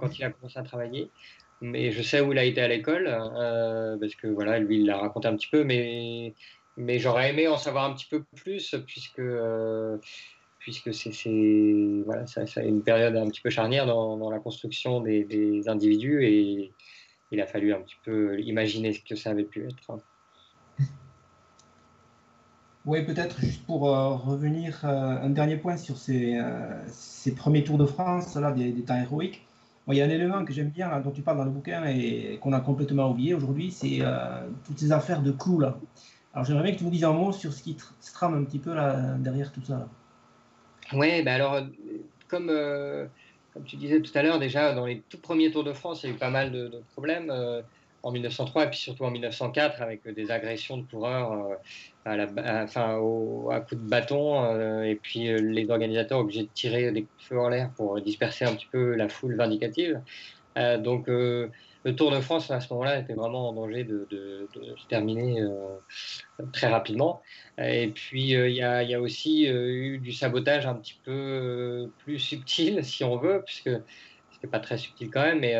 quand il a commencé à travailler, mais je sais où il a été à l'école parce que voilà, lui il l'a raconté un petit peu, mais j'aurais aimé en savoir un petit peu plus puisque c'est voilà, ça une période un petit peu charnière dans la construction des individus, et il a fallu un petit peu imaginer ce que ça avait pu être. Oui, peut-être juste pour revenir un dernier point sur ces premiers Tours de France, là, des temps héroïques. Bon, il y a un élément que j'aime bien, là, dont tu parles dans le bouquin et qu'on a complètement oublié aujourd'hui, c'est toutes ces affaires de clous, là. Alors j'aimerais bien que tu nous dises un mot sur ce qui se trame un petit peu là, derrière tout ça. Oui, bah alors, comme tu disais tout à l'heure, déjà dans les tout premiers Tours de France, il y a eu pas mal de problèmes. En 1903 et puis surtout en 1904 avec des agressions de coureurs à coups de bâton et puis les organisateurs obligés de tirer des coups de feu en l'air pour disperser un petit peu la foule vindicative. Donc le Tour de France à ce moment-là était vraiment en danger de se terminer très rapidement. Et puis il y a aussi eu du sabotage un petit peu plus subtil si on veut, puisque pas très subtil quand même, mais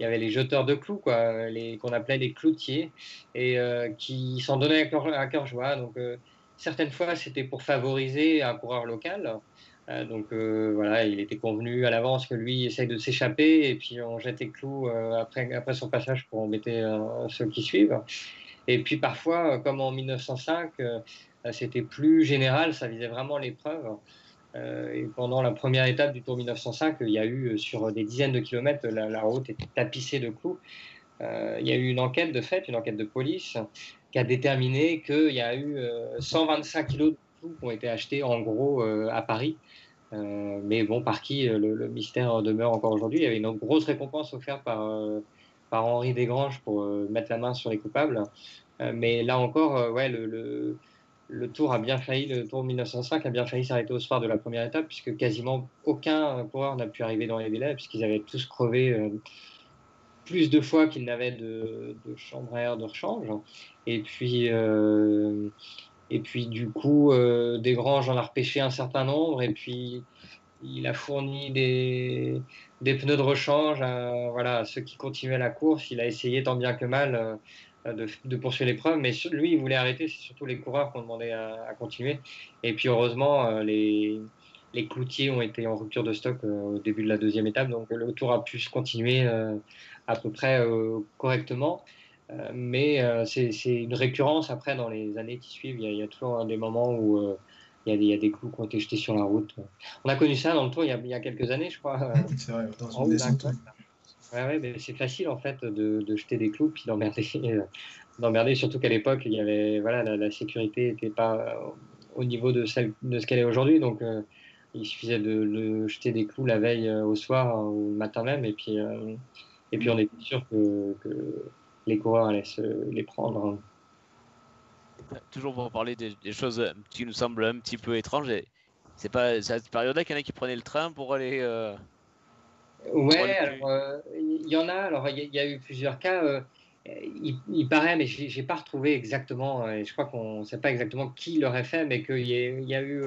il y avait les jeteurs de clous, quoi, qu'on appelait les cloutiers, et qui s'en donnaient à cœur joie. Donc, certaines fois, c'était pour favoriser un coureur local. Voilà, il était convenu à l'avance que lui essaye de s'échapper, et puis on jette les clous après son passage pour embêter ceux qui suivent. Et puis parfois, comme en 1905, c'était plus général, ça visait vraiment l'épreuve. Et pendant la première étape du Tour 1905, il y a eu sur des dizaines de kilomètres, la route était tapissée de clous. Il y a eu une enquête de fait, une enquête de police, qui a déterminé qu'il y a eu 125 kilos de clous qui ont été achetés en gros à Paris. Mais bon, par qui le mystère demeure encore aujourd'hui. Il y avait une grosse récompense offerte par Henri Desgrange pour mettre la main sur les coupables. Mais là encore, ouais, le Tour a bien failli, le Tour 1905 a bien failli s'arrêter au soir de la première étape, puisque quasiment aucun coureur n'a pu arriver dans les délais, puisqu'ils avaient tous crevé plus de fois qu'ils n'avaient de chambre à air de rechange. Et puis du coup, Desgrange en a repêché un certain nombre, et puis il a fourni des pneus de rechange à ceux qui continuaient la course. Il a essayé tant bien que mal de poursuivre l'épreuve, mais lui il voulait arrêter, c'est surtout les coureurs qu'on demandait à continuer. Et puis heureusement les cloutiers ont été en rupture de stock au début de la deuxième étape, donc le Tour a pu se continuer à peu près correctement, mais c'est une récurrence après dans les années qui suivent. Il y a toujours des moments où il y a des clous qui ont été jetés sur la route. On a connu ça dans le Tour il y a quelques années, je crois. C'est vrai, dans une descente. Ouais, mais c'est facile en fait de jeter des clous puis d'emmerder, surtout qu'à l'époque il y avait la sécurité n'était pas au niveau de ce qu'elle est aujourd'hui, donc il suffisait de jeter des clous la veille au soir ou le matin même, et puis on était sûr que les coureurs allaient les prendre. Toujours pour parler des choses qui nous semblent un petit peu étranges, c'est pas à cette période-là qu'il y en a qui prenaient le train pour aller Ouais, alors il y a eu plusieurs cas. Il paraît, mais j'ai pas retrouvé exactement. Et je crois qu'on sait pas exactement qui l'aurait fait, mais qu'il y a eu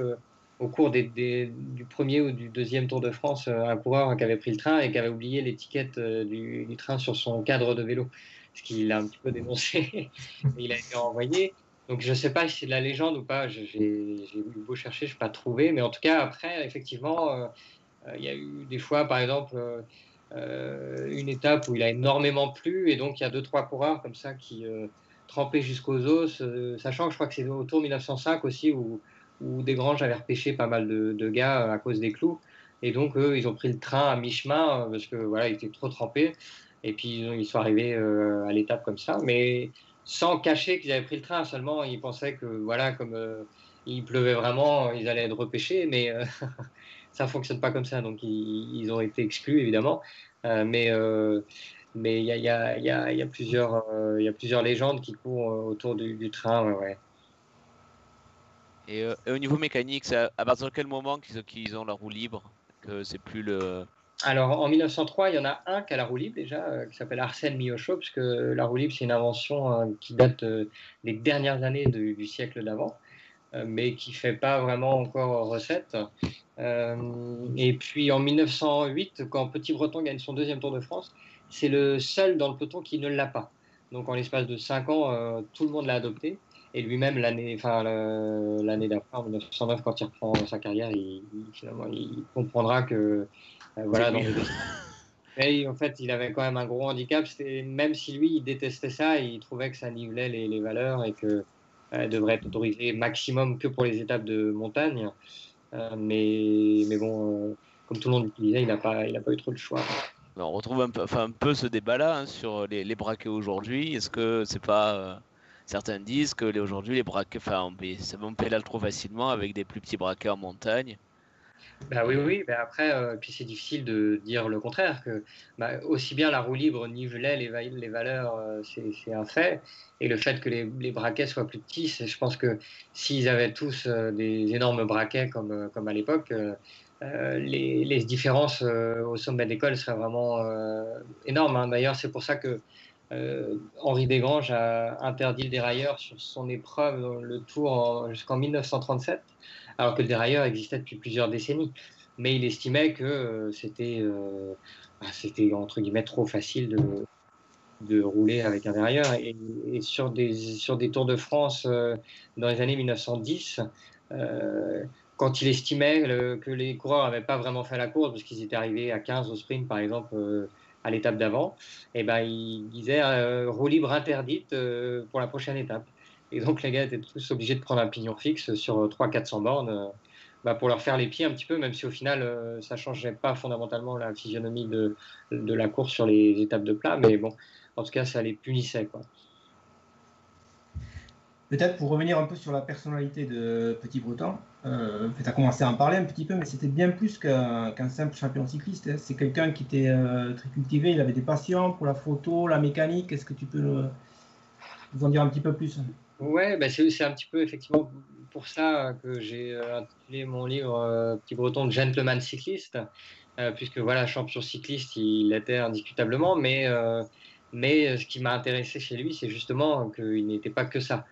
au cours du premier ou du deuxième Tour de France un coureur qui avait pris le train et qui avait oublié l'étiquette du train sur son cadre de vélo, ce qui l'a un petit peu dénoncé. Il a été renvoyé. Donc je sais pas si c'est de la légende ou pas. J'ai beau chercher, je n'ai pas trouvé. Mais en tout cas après, effectivement. Il y a eu des fois, par exemple, une étape où il a énormément plu, et donc il y a 2-3 coureurs comme ça qui trempaient jusqu'aux os, sachant que je crois que c'est autour 1905 aussi où Desgranges avait repêché pas mal de gars à cause des clous, et donc eux, ils ont pris le train à mi-chemin parce que ils étaient trop trempés, et puis ils sont arrivés à l'étape comme ça, mais sans cacher qu'ils avaient pris le train, seulement ils pensaient que comme il pleuvait vraiment, ils allaient être repêchés, mais ça ne fonctionne pas comme ça, donc ils ont été exclus évidemment, mais il y a plusieurs légendes qui courent autour du train, ouais. Et au niveau mécanique, c'est à partir de quel moment qu'ils ont la roue libre, que c'est plus le... Alors en 1903, il y en a un qui a la roue libre déjà, qui s'appelle Arsène Mihochaud, puisque la roue libre c'est une invention qui date des dernières années du siècle d'avant, mais qui fait pas vraiment encore recette. Et puis en 1908, quand Petit-Breton gagne son deuxième Tour de France, c'est le seul dans le peloton qui ne l'a pas. Donc en l'espace de 5 ans, tout le monde l'a adopté. Et lui-même, l'année d'après, en 1909, quand il reprend sa carrière, finalement, il comprendra que... voilà, donc, mais en fait, il avait quand même un gros handicap. Même si lui, il détestait ça, il trouvait que ça nivelait les valeurs et que devrait être autorisé maximum que pour les étapes de montagne. Mais bon, comme tout le monde disait, il n'a pas eu trop de choix. On retrouve un peu ce débat-là hein, sur les braquets aujourd'hui. Est-ce que c'est pas... Certains disent que aujourd'hui, les braquets, on pédale trop facilement avec des plus petits braquets en montagne. Bah oui, bah après, puis c'est difficile de dire le contraire, que aussi bien la roue libre nivelait les valeurs, c'est un fait, et le fait que les braquets soient plus petits, je pense que s'ils avaient tous des énormes braquets comme à l'époque, les différences au sommet d'école seraient vraiment énormes, hein. D'ailleurs, c'est pour ça que Henri Desgrange a interdit le dérailleur sur son épreuve dans le Tour jusqu'en 1937, alors que le dérailleur existait depuis plusieurs décennies, mais il estimait que c'était entre guillemets trop facile de rouler avec un dérailleur, et sur des Tours de France dans les années 1910, quand il estimait que les coureurs n'avaient pas vraiment fait la course parce qu'ils étaient arrivés à 15 au sprint par exemple à l'étape d'avant, et ben il disait roue libre interdite pour la prochaine étape. Et donc les gars étaient tous obligés de prendre un pignon fixe sur 300-400 bornes pour leur faire les pieds un petit peu, même si au final ça ne changeait pas fondamentalement la physionomie de la course sur les étapes de plat, mais bon, en tout cas ça les punissait, quoi. Peut-être pour revenir un peu sur la personnalité de Petit-Breton, tu as commencé à en parler un petit peu, mais c'était bien plus qu'un simple champion cycliste, hein. C'est quelqu'un qui était très cultivé, il avait des passions pour la photo, la mécanique. Est-ce que tu peux nous en dire un petit peu plus? Oui, bah c'est un petit peu effectivement pour ça que j'ai intitulé mon livre Petit-Breton de gentleman cycliste, puisque voilà, champion cycliste, il était indiscutablement, mais ce qui m'a intéressé chez lui, c'est justement qu'il n'était pas que ça.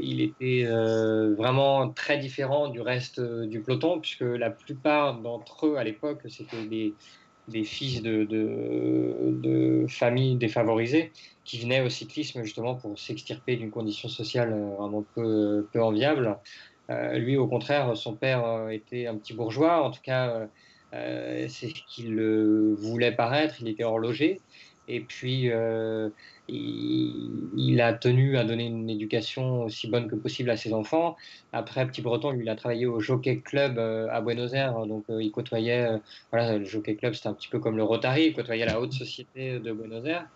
Il était vraiment très différent du reste du peloton, puisque la plupart d'entre eux à l'époque, c'était des fils de familles défavorisées qui venaient au cyclisme justement pour s'extirper d'une condition sociale vraiment peu enviable. Lui, au contraire, son père était un petit bourgeois, en tout cas, c'est ce qu'il voulait paraître, il était horloger. Et puis, il a tenu à donner une éducation aussi bonne que possible à ses enfants. Après, Petit-Breton, lui, il a travaillé au Jockey Club à Buenos Aires. Donc, il côtoyait... voilà, le Jockey Club, c'était un petit peu comme le Rotary. Il côtoyait la haute société de Buenos Aires.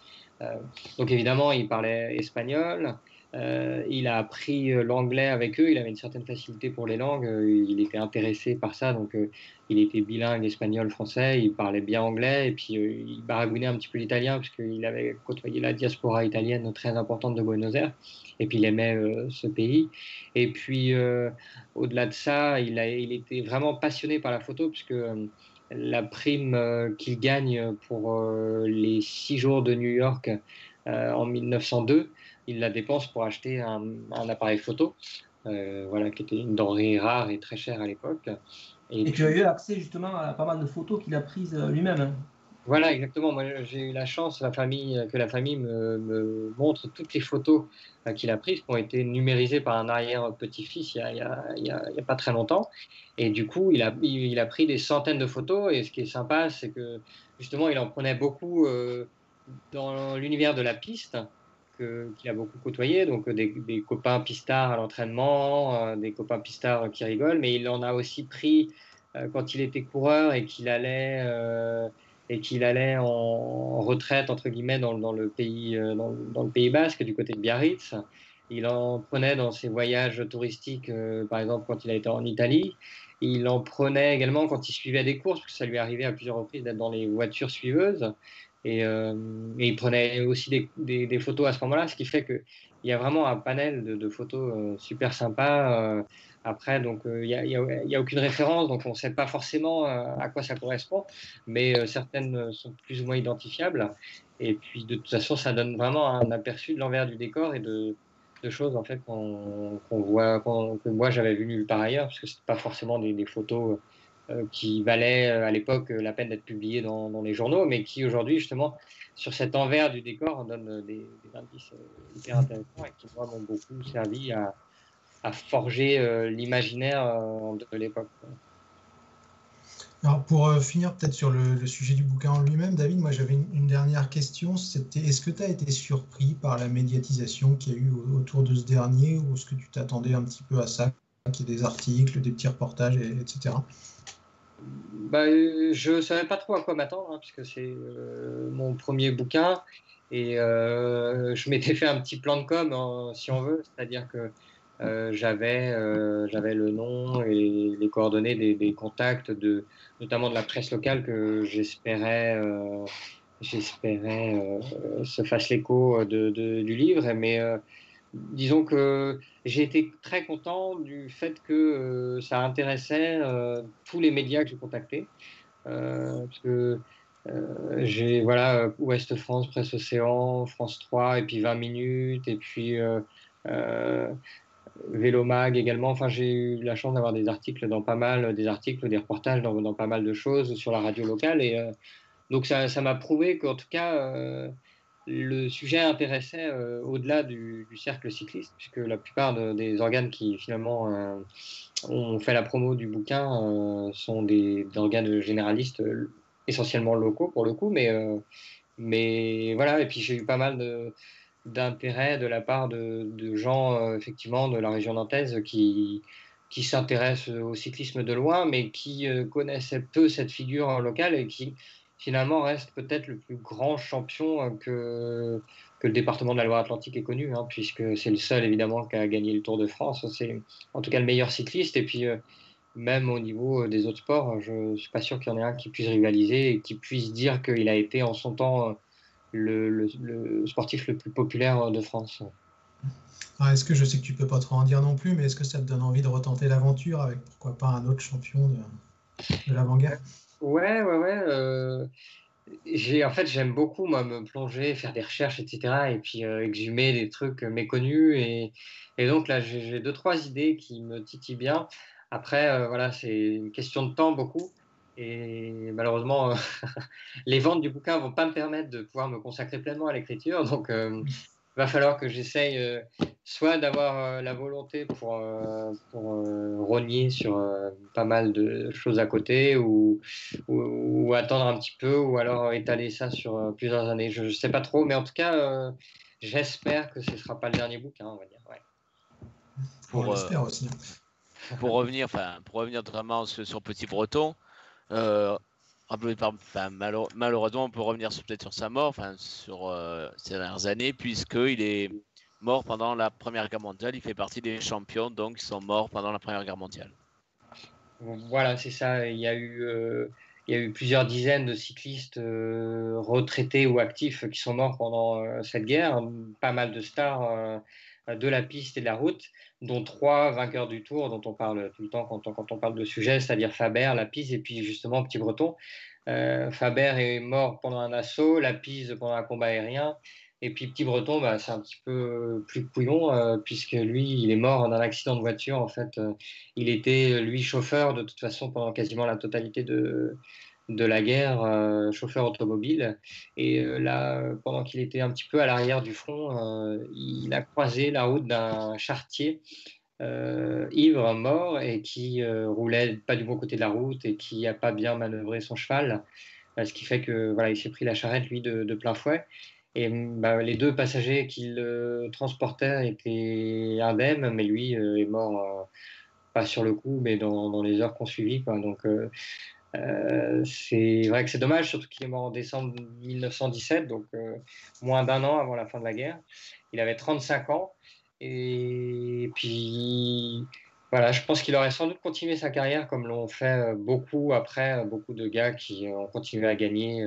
Donc, évidemment, il parlait espagnol. Il a appris l'anglais avec eux. Il avait une certaine facilité pour les langues. Il était intéressé par ça. Donc, il était bilingue espagnol-français. Il parlait bien anglais. Et puis, il baragouinait un petit peu l'italien, puisqu'il avait côtoyé la diaspora italienne très importante de Buenos Aires. Et puis, il aimait ce pays. Et puis, au-delà de ça, il était vraiment passionné par la photo, puisque la prime qu'il gagne pour les 6 jours de New York en 1902, il la dépense pour acheter un appareil photo, voilà, qui était une denrée rare et très chère à l'époque. Et tu as eu accès justement à pas mal de photos qu'il a prises lui-même, hein. Voilà, exactement. Moi, j'ai eu la chance, que la famille me montre toutes les photos qu'il a prises, qui ont été numérisées par un arrière-petit-fils il y a pas très longtemps. Et du coup, il a pris des centaines de photos. Et ce qui est sympa, c'est que justement, il en prenait beaucoup dans l'univers de la piste, qu'il a beaucoup côtoyé, donc des copains pistards à l'entraînement, des copains pistards qui rigolent, mais il en a aussi pris quand il était coureur et qu'il allait en retraite entre guillemets dans le Pays Basque, du côté de Biarritz. Il en prenait dans ses voyages touristiques, par exemple quand il a été en Italie, Il en prenait également quand il suivait des courses, parce que ça lui arrivait à plusieurs reprises d'être dans les voitures suiveuses. Et il prenait aussi des photos à ce moment-là, ce qui fait qu'il y a vraiment un panel de photos super sympa. Après, donc il n'y a aucune référence, donc on ne sait pas forcément à quoi ça correspond, mais certaines sont plus ou moins identifiables. Et puis de toute façon, ça donne vraiment un aperçu de l'envers du décor et de choses en fait que moi j'avais vu nulle part ailleurs, parce que c'est pas forcément des photos qui valaient à l'époque la peine d'être publiées dans les journaux, mais qui aujourd'hui justement sur cet envers du décor donnent des indices hyper intéressants et qui moi m'ont beaucoup servi à forger l'imaginaire de l'époque. Alors pour finir peut-être sur le sujet du bouquin en lui-même, David, moi j'avais une dernière question, c'était est-ce que tu as été surpris par la médiatisation qu'il y a eu autour de ce dernier, ou est-ce que tu t'attendais un petit peu à ça, qu'il y ait des articles, des petits reportages, etc. Je ne savais pas trop à quoi m'attendre, hein, puisque c'est mon premier bouquin, et je m'étais fait un petit plan de com', si on veut, c'est-à-dire que j'avais le nom et les coordonnées des contacts, notamment de la presse locale, que j'espérais se fasse l'écho du livre. Mais disons que j'ai été très content du fait que ça intéressait tous les médias que j'ai contactés. Parce que j'ai Ouest France, Presse Océan, France 3, et puis 20 minutes, et puis... Vélo Mag également, enfin j'ai eu la chance d'avoir des articles dans pas mal, des reportages dans pas mal de choses sur la radio locale, et donc ça m'a prouvé qu'en tout cas le sujet intéressait au-delà du cercle cycliste, puisque la plupart des organes qui finalement ont fait la promo du bouquin sont des organes généralistes essentiellement locaux pour le coup, mais voilà, et puis j'ai eu pas mal d'intérêt de la part de gens effectivement de la région nantaise qui s'intéressent au cyclisme de loin, mais qui connaissaient peu cette figure locale et qui finalement reste peut-être le plus grand champion que le département de la Loire-Atlantique ait connu, hein, puisque c'est le seul évidemment qui a gagné le Tour de France, c'est en tout cas le meilleur cycliste, et puis même au niveau des autres sports, je ne suis pas sûr qu'il y en ait un qui puisse rivaliser et qui puisse dire qu'il a été en son temps le sportif le plus populaire de France. Ah, est-ce que, je sais que tu peux pas trop en dire non plus, mais est-ce que ça te donne envie de retenter l'aventure avec pourquoi pas un autre champion de l'avant-garde? Ouais. En fait, j'aime beaucoup moi me plonger, faire des recherches, etc. Et puis exhumer des trucs méconnus. Et donc là, j'ai 2-3 idées qui me titillent bien. Après, c'est une question de temps beaucoup. Et malheureusement, les ventes du bouquin ne vont pas me permettre de pouvoir me consacrer pleinement à l'écriture. Donc, il va falloir que j'essaye soit d'avoir la volonté pour rogner sur pas mal de choses à côté, ou attendre un petit peu, ou alors étaler ça sur plusieurs années. Je ne sais pas trop, mais en tout cas, j'espère que ce ne sera pas le dernier bouquin, on va dire. Ouais. On l'espère aussi. Pour revenir notamment sur Petit-Breton, malheureusement, on peut revenir peut-être sur sa mort, sur ces dernières années, puisqu'il est mort pendant la Première Guerre mondiale. Il fait partie des champions, donc ils sont morts pendant la Première Guerre mondiale. Voilà, c'est ça. Il y a eu plusieurs dizaines de cyclistes retraités ou actifs qui sont morts pendant cette guerre. Pas mal de stars de la piste et de la route, dont 3 vainqueurs du Tour, dont on parle tout le temps quand on parle de sujet, c'est-à-dire Faber, Lapize et puis justement Petit-Breton. Faber est mort pendant un assaut, Lapize pendant un combat aérien, et puis Petit-Breton, c'est un petit peu plus couillon, puisque lui, il est mort d'un accident de voiture. En fait, il était, lui, chauffeur de toute façon pendant quasiment la totalité de la guerre, chauffeur automobile, et là, pendant qu'il était un petit peu à l'arrière du front, il a croisé la route d'un charretier ivre, mort, et qui roulait pas du bon côté de la route et qui n'a pas bien manœuvré son cheval, ce qui fait que il s'est pris la charrette, lui, de plein fouet, et les 2 passagers qu'il transportait étaient indemnes, mais lui est mort, pas sur le coup, mais dans les heures qu'on suivit, quoi. Donc c'est vrai que c'est dommage, surtout qu'il est mort en décembre 1917, donc moins d'un an avant la fin de la guerre. Il avait 35 ans, et puis Voilà, je pense qu'il aurait sans doute continué sa carrière comme l'ont fait beaucoup après, beaucoup de gars qui ont continué à gagner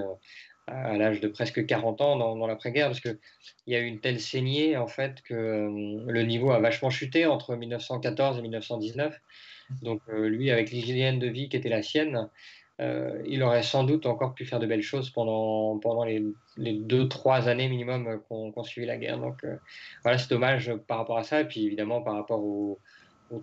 à l'âge de presque 40 ans dans l'après-guerre, parce qu'il y a eu une telle saignée en fait que le niveau a vachement chuté entre 1914 et 1919. Donc lui, avec l'hygiène de vie qui était la sienne, il aurait sans doute encore pu faire de belles choses pendant les 2-3 années minimum qu'on suivit la guerre. Donc voilà, c'est dommage par rapport à ça, et puis évidemment par rapport aux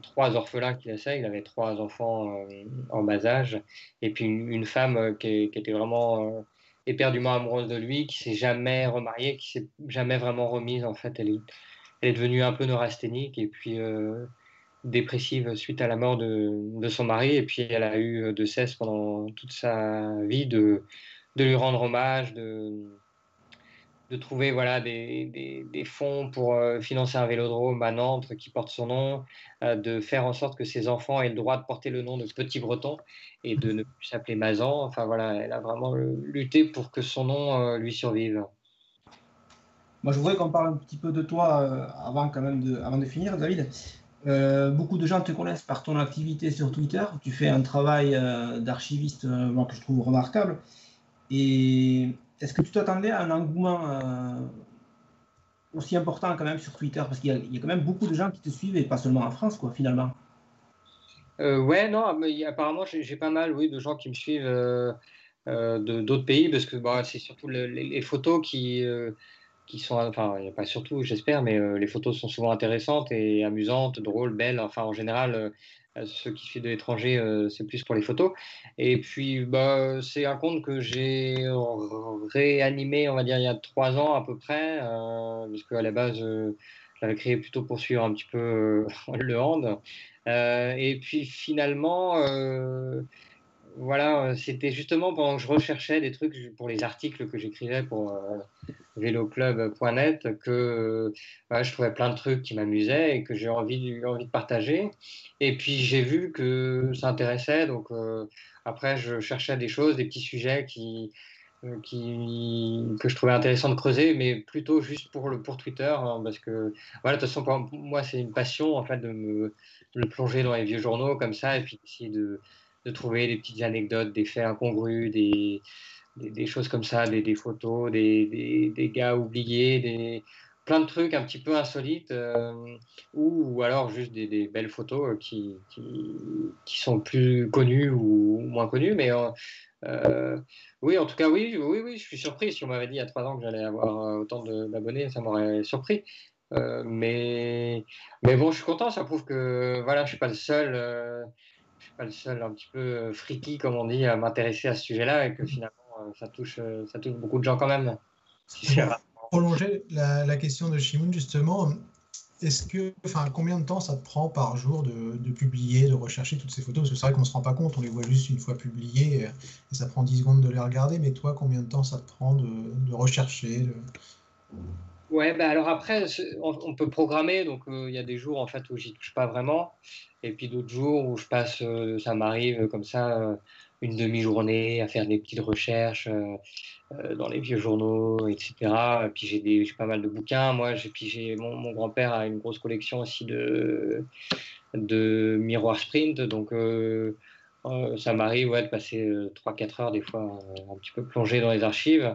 3 orphelins qu'il laissait. Il avait 3 enfants en bas âge, et puis une femme qui était vraiment éperdument amoureuse de lui, qui s'est jamais remariée, qui s'est jamais vraiment remise. En fait, elle est devenue un peu neurasthénique et puis dépressive suite à la mort de son mari, et puis elle a eu de cesse pendant toute sa vie de lui rendre hommage, de trouver voilà, des fonds pour financer un vélodrome à Nantes qui porte son nom, de faire en sorte que ses enfants aient le droit de porter le nom de Petit-Breton et de ne plus s'appeler Mazan. Enfin voilà, elle a vraiment lutté pour que son nom lui survive. Moi, je voudrais qu'on parle un petit peu de toi avant de finir, David. Beaucoup de gens te connaissent par ton activité sur Twitter. Tu fais un travail d'archiviste que je trouve remarquable. Et est-ce que tu t'attendais à un engouement aussi important quand même sur Twitter? Parce qu'il y a quand même beaucoup de gens qui te suivent, et pas seulement en France, quoi, finalement. Ouais, non, mais apparemment, j'ai pas mal de gens qui me suivent d'autres pays, parce que c'est surtout les photos qui sont, enfin, pas surtout, j'espère, mais les photos sont souvent intéressantes et amusantes, drôles, belles, enfin, en général... ceux qui suivent de l'étranger, c'est plus pour les photos. Et puis, c'est un compte que j'ai réanimé, on va dire, il y a 3 ans à peu près, parce qu'à la base, je l'avais créé plutôt pour suivre un petit peu le hand. Et puis, finalement, voilà, c'était justement pendant que je recherchais des trucs pour les articles que j'écrivais pour véloclub.net que je trouvais plein de trucs qui m'amusaient et que j'ai envie de partager. Et puis j'ai vu que ça intéressait, donc après je cherchais des choses, des petits sujets que je trouvais intéressant de creuser, mais plutôt juste pour Twitter, hein, parce que voilà, de toute façon, pour moi, c'est une passion en fait de me plonger dans les vieux journaux comme ça, et puis essayer de trouver des petites anecdotes, des faits incongrus, des choses comme ça, des photos, des gars oubliés, plein de trucs un petit peu insolites, ou alors juste des belles photos qui sont plus connues ou moins connues. Mais oui, en tout cas, oui, je suis surpris. Si on m'avait dit il y a 3 ans que j'allais avoir autant d'abonnés, ça m'aurait surpris. Mais bon, je suis content, ça prouve que voilà, je suis pas le seul... je ne suis pas le seul un petit peu friki, comme on dit, à m'intéresser à ce sujet-là, et que finalement, ça touche beaucoup de gens quand même. Pour prolonger la question de Chimoun, justement, combien de temps ça te prend par jour de publier, de rechercher toutes ces photos? Parce que c'est vrai qu'on ne se rend pas compte, on les voit juste une fois publiées, et ça prend 10 secondes de les regarder. Mais toi, combien de temps ça te prend de rechercher Ouais, alors après, on peut programmer, donc il y a des jours en fait où j'y touche pas vraiment, et puis d'autres jours où je passe, ça m'arrive comme ça, une demi-journée à faire des petites recherches dans les vieux journaux, etc. Et puis j'ai pas mal de bouquins, moi, j'ai mon grand-père a une grosse collection aussi de miroir sprint, donc ça m'arrive de passer 3-4 heures des fois, un petit peu plongé dans les archives.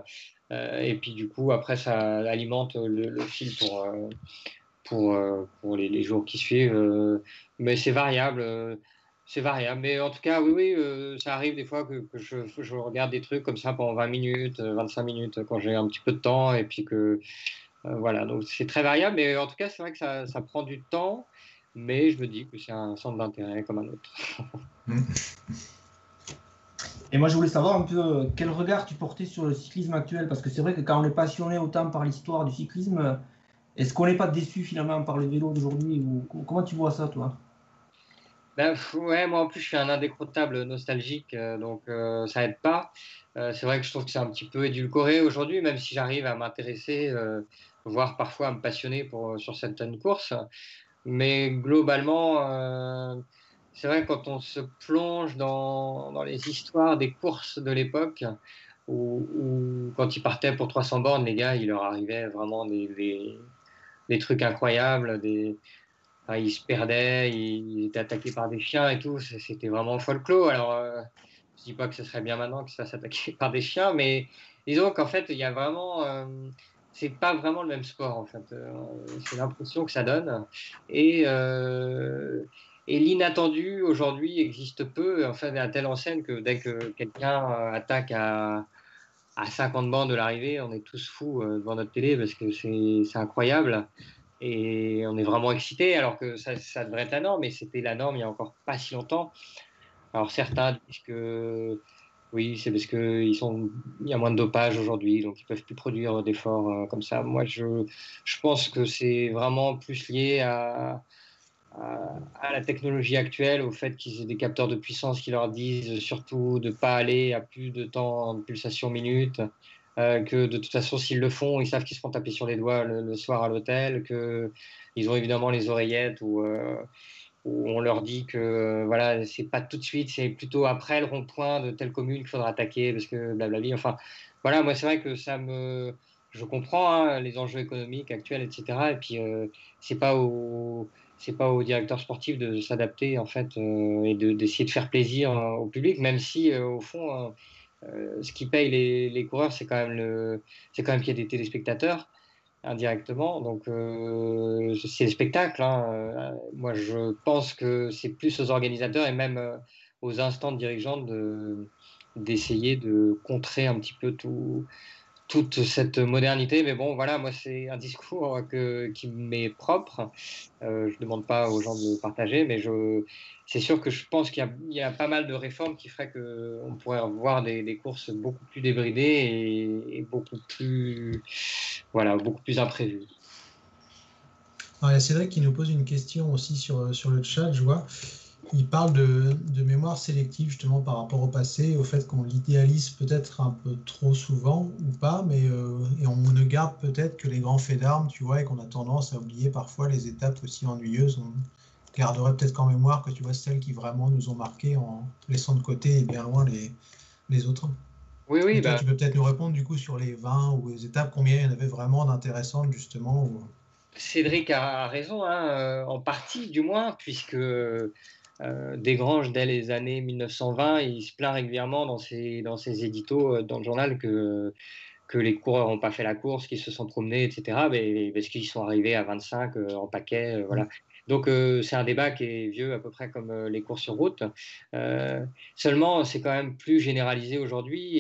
Et puis du coup, après, ça alimente le fil pour les jours qui suivent. Mais c'est variable, Mais en tout cas, oui, ça arrive des fois que je regarde des trucs comme ça pendant 20 minutes, 25 minutes, quand j'ai un petit peu de temps. Et puis que voilà, donc c'est très variable. Mais en tout cas, c'est vrai que ça prend du temps. Mais je me dis que c'est un centre d'intérêt comme un autre. Et moi, je voulais savoir un peu quel regard tu portais sur le cyclisme actuel, parce que c'est vrai que quand on est passionné autant par l'histoire du cyclisme, est-ce qu'on n'est pas déçu finalement par le vélo d'aujourd'hui, ou comment tu vois ça, toi? Ouais, moi en plus, je suis un indécrottable nostalgique, donc ça aide pas. C'est vrai que je trouve que c'est un petit peu édulcoré aujourd'hui, même si j'arrive à m'intéresser, voire parfois à me passionner sur certaines courses. Mais globalement... c'est vrai, quand on se plonge dans les histoires des courses de l'époque, où quand ils partaient pour 300 bornes, les gars, il leur arrivait vraiment des trucs incroyables, Enfin, ils se perdaient, ils étaient attaqués par des chiens et tout. C'était vraiment folklore. Alors, je dis pas que ce serait bien maintenant qu'ils se fassent attaquer par des chiens, mais disons qu'en fait, il y a vraiment. C'est pas vraiment le même sport, en fait. C'est l'impression que ça donne. Et l'inattendu, aujourd'hui, existe peu. Enfin, à telle enseigne que dès que quelqu'un attaque à 50 bancs de l'arrivée, on est tous fous devant notre télé parce que c'est incroyable. Et on est vraiment excités, alors que ça devrait être la norme. Et c'était la norme il n'y a encore pas si longtemps. Alors, certains disent que... Oui, c'est parce qu'il y a moins de dopage aujourd'hui, donc ils ne peuvent plus produire d'efforts comme ça. Moi, je pense que c'est vraiment plus lié à la technologie actuelle, au fait qu'ils aient des capteurs de puissance qui leur disent surtout de ne pas aller à plus de temps de pulsation minute, que de toute façon, s'ils le font, ils savent qu'ils se font taper sur les doigts le soir à l'hôtel, qu'ils ont évidemment les oreillettes où on leur dit que voilà, c'est pas tout de suite, c'est plutôt après le rond-point de telle commune qu'il faudra attaquer parce que blablabla. Enfin, voilà, moi c'est vrai que je comprends hein, les enjeux économiques actuels, etc. Et puis c'est pas au directeur sportif de s'adapter en fait et d'essayer de faire plaisir au public, même si au fond ce qui paye les coureurs c'est quand même qu'il y ait des téléspectateurs. Indirectement, donc c'est le spectacle. Hein. Moi, je pense que c'est plus aux organisateurs et même aux instances dirigeantes d'essayer de contrer un petit peu toute cette modernité. Mais bon, voilà, moi, c'est un discours qui m'est propre. Je ne demande pas aux gens de le partager, mais c'est sûr que je pense qu'il y a pas mal de réformes qui feraient qu'on pourrait avoir des courses beaucoup plus débridées et beaucoup plus imprévues. Alors, il y a Cédric qui nous pose une question aussi sur le chat, je vois. Il parle de mémoire sélective justement par rapport au passé, au fait qu'on l'idéalise peut-être un peu trop souvent ou pas, mais et on ne garde peut-être que les grands faits d'armes, tu vois, et qu'on a tendance à oublier parfois les étapes aussi ennuyeuses. On garderait peut-être qu'en mémoire que tu vois celles qui vraiment nous ont marquées en laissant de côté et bien loin les autres. Oui. Toi, tu peux peut-être nous répondre du coup sur les 20 ou les étapes, combien il y en avait vraiment d'intéressantes justement où... Cédric a raison, hein, en partie du moins, puisque Desgrange, dès les années 1920, il se plaint régulièrement dans ses éditos dans le journal que les coureurs n'ont pas fait la course, qu'ils se sont promenés, etc. Mais, parce qu'ils sont arrivés à 25 en paquet. Voilà. Donc c'est un débat qui est vieux à peu près comme les courses sur route. Seulement, c'est quand même plus généralisé aujourd'hui.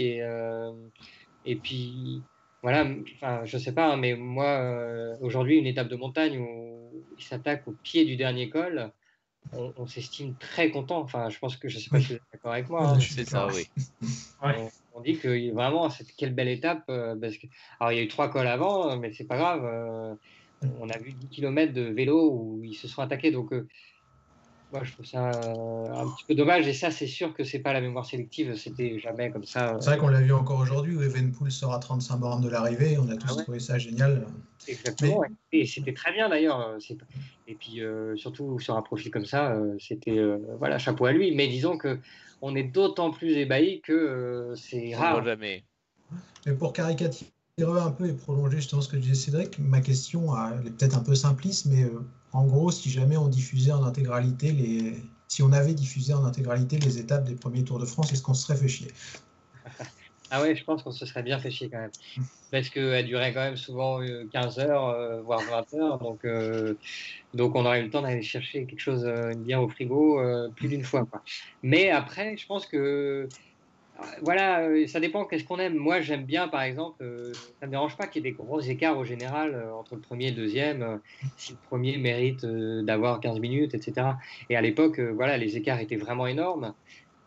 Et puis, voilà, enfin, je ne sais pas, hein, mais moi, aujourd'hui, une étape de montagne où il s'attaque au pied du dernier col, on s'estime très content. Enfin, je pense que je ne sais pas si vous êtes d'accord avec moi. Hein, c'est ça, oui. On dit que vraiment, c'est quelle belle étape. Parce que, alors, il y a eu 3 cols avant, mais c'est pas grave. On a vu 10 km de vélo où ils se sont attaqués. Donc, moi, je trouve ça un petit peu dommage. Et ça, c'est sûr que c'est pas la mémoire sélective. C'était jamais comme ça. C'est vrai qu'on l'a vu encore aujourd'hui où Evenepoel sort à 35 bornes de l'arrivée. On a tous trouvé ça génial. Exactement. Mais... Et c'était très bien d'ailleurs. Et puis surtout sur un profil comme ça, c'était voilà, chapeau à lui. Mais disons que on est d'autant plus ébahi que c'est rare. Jamais. Mais pour caricaturer un peu et prolonger justement ce que disait Cédric, ma question elle est peut-être un peu simpliste, mais en gros, si jamais on diffusait en intégralité les étapes des premiers Tours de France, est-ce qu'on se serait fait chier? Ah ouais, je pense qu'on se serait bien fait chier quand même. Parce qu'elle durait quand même souvent 15 heures, voire 20 heures. Donc on aurait eu le temps d'aller chercher quelque chose bien au frigo plus d'une fois. Quoi. Mais après, je pense que... Voilà, ça dépend qu'est-ce qu'on aime. Moi, j'aime bien, par exemple, ça ne me dérange pas qu'il y ait des gros écarts au général entre le premier et le deuxième, si le premier mérite d'avoir 15 minutes, etc. Et à l'époque, voilà, les écarts étaient vraiment énormes.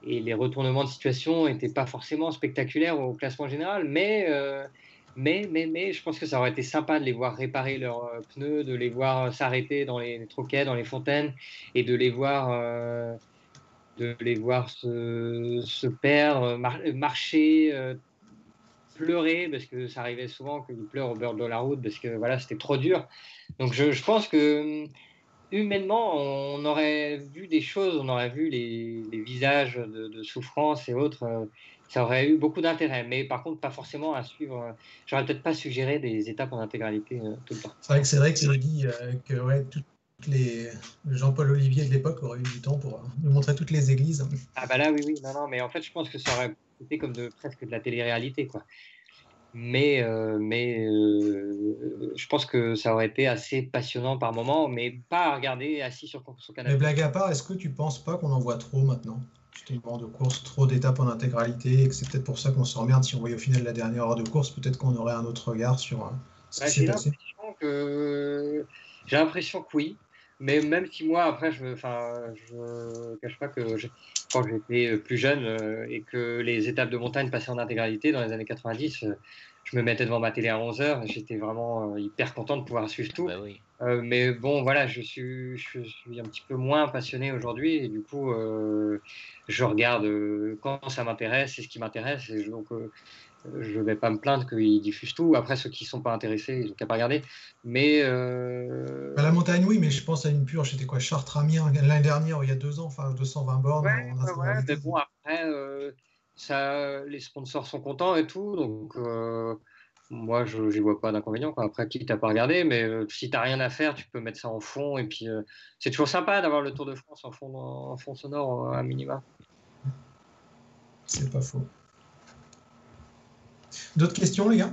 Et les retournements de situation n'étaient pas forcément spectaculaires au classement général, mais je pense que ça aurait été sympa de les voir réparer leurs pneus, de les voir s'arrêter dans les troquets, dans les fontaines, et de les voir se perdre, marcher, pleurer, parce que ça arrivait souvent qu'ils pleurent au bord de la route, parce que voilà, c'était trop dur. Donc je pense que... Humainement, on aurait vu des choses, on aurait vu les visages de souffrance et autres, ça aurait eu beaucoup d'intérêt, mais par contre, pas forcément à suivre. J'aurais peut-être pas suggéré des étapes en intégralité tout le temps. C'est vrai que Cédric dit que ouais, tout Jean-Paul Olivier de l'époque aurait eu du temps pour nous montrer toutes les églises. Ah bah là oui, oui, non, non, mais en fait je pense que ça aurait été comme presque de la télé-réalité, quoi. Mais je pense que ça aurait été assez passionnant par moment, mais pas à regarder assis sur son canapé. Mais blague à part, est-ce que tu penses pas qu'on en voit trop maintenant? Justement, de courses, trop d'étapes en intégralité, et que c'est peut-être pour ça qu'on s'emmerde. Si on voyait au final la dernière heure de course, peut-être qu'on aurait un autre regard sur ce qui s'est passé. J'ai l'impression que oui. Mais même si moi, après, je cache pas que quand j'étais plus jeune et que les étapes de montagne passaient en intégralité dans les années 90, je me mettais devant ma télé à 11h, j'étais vraiment hyper content de pouvoir suivre tout. Bah oui. Mais bon, voilà, je suis un petit peu moins passionné aujourd'hui et du coup, je regarde quand ça m'intéresse, c'est ce qui m'intéresse. Et donc, je ne vais pas me plaindre qu'ils diffusent tout. Après, ceux qui ne sont pas intéressés, ils n'ont qu'à pas regarder. Mais la montagne, oui, mais je pense à une purge. C'était quoi, Chartres-Amiens l'année dernière, il y a 2 ans, enfin 220 bornes. Ouais, mais bon, après, les sponsors sont contents et tout. Donc, moi, je n'y vois pas d'inconvénient. Après, quitte à pas regarder, mais si tu n'as rien à faire, tu peux mettre ça en fond. Et puis, c'est toujours sympa d'avoir le Tour de France en fond sonore à minima. C'est pas faux. D'autres questions, les gars?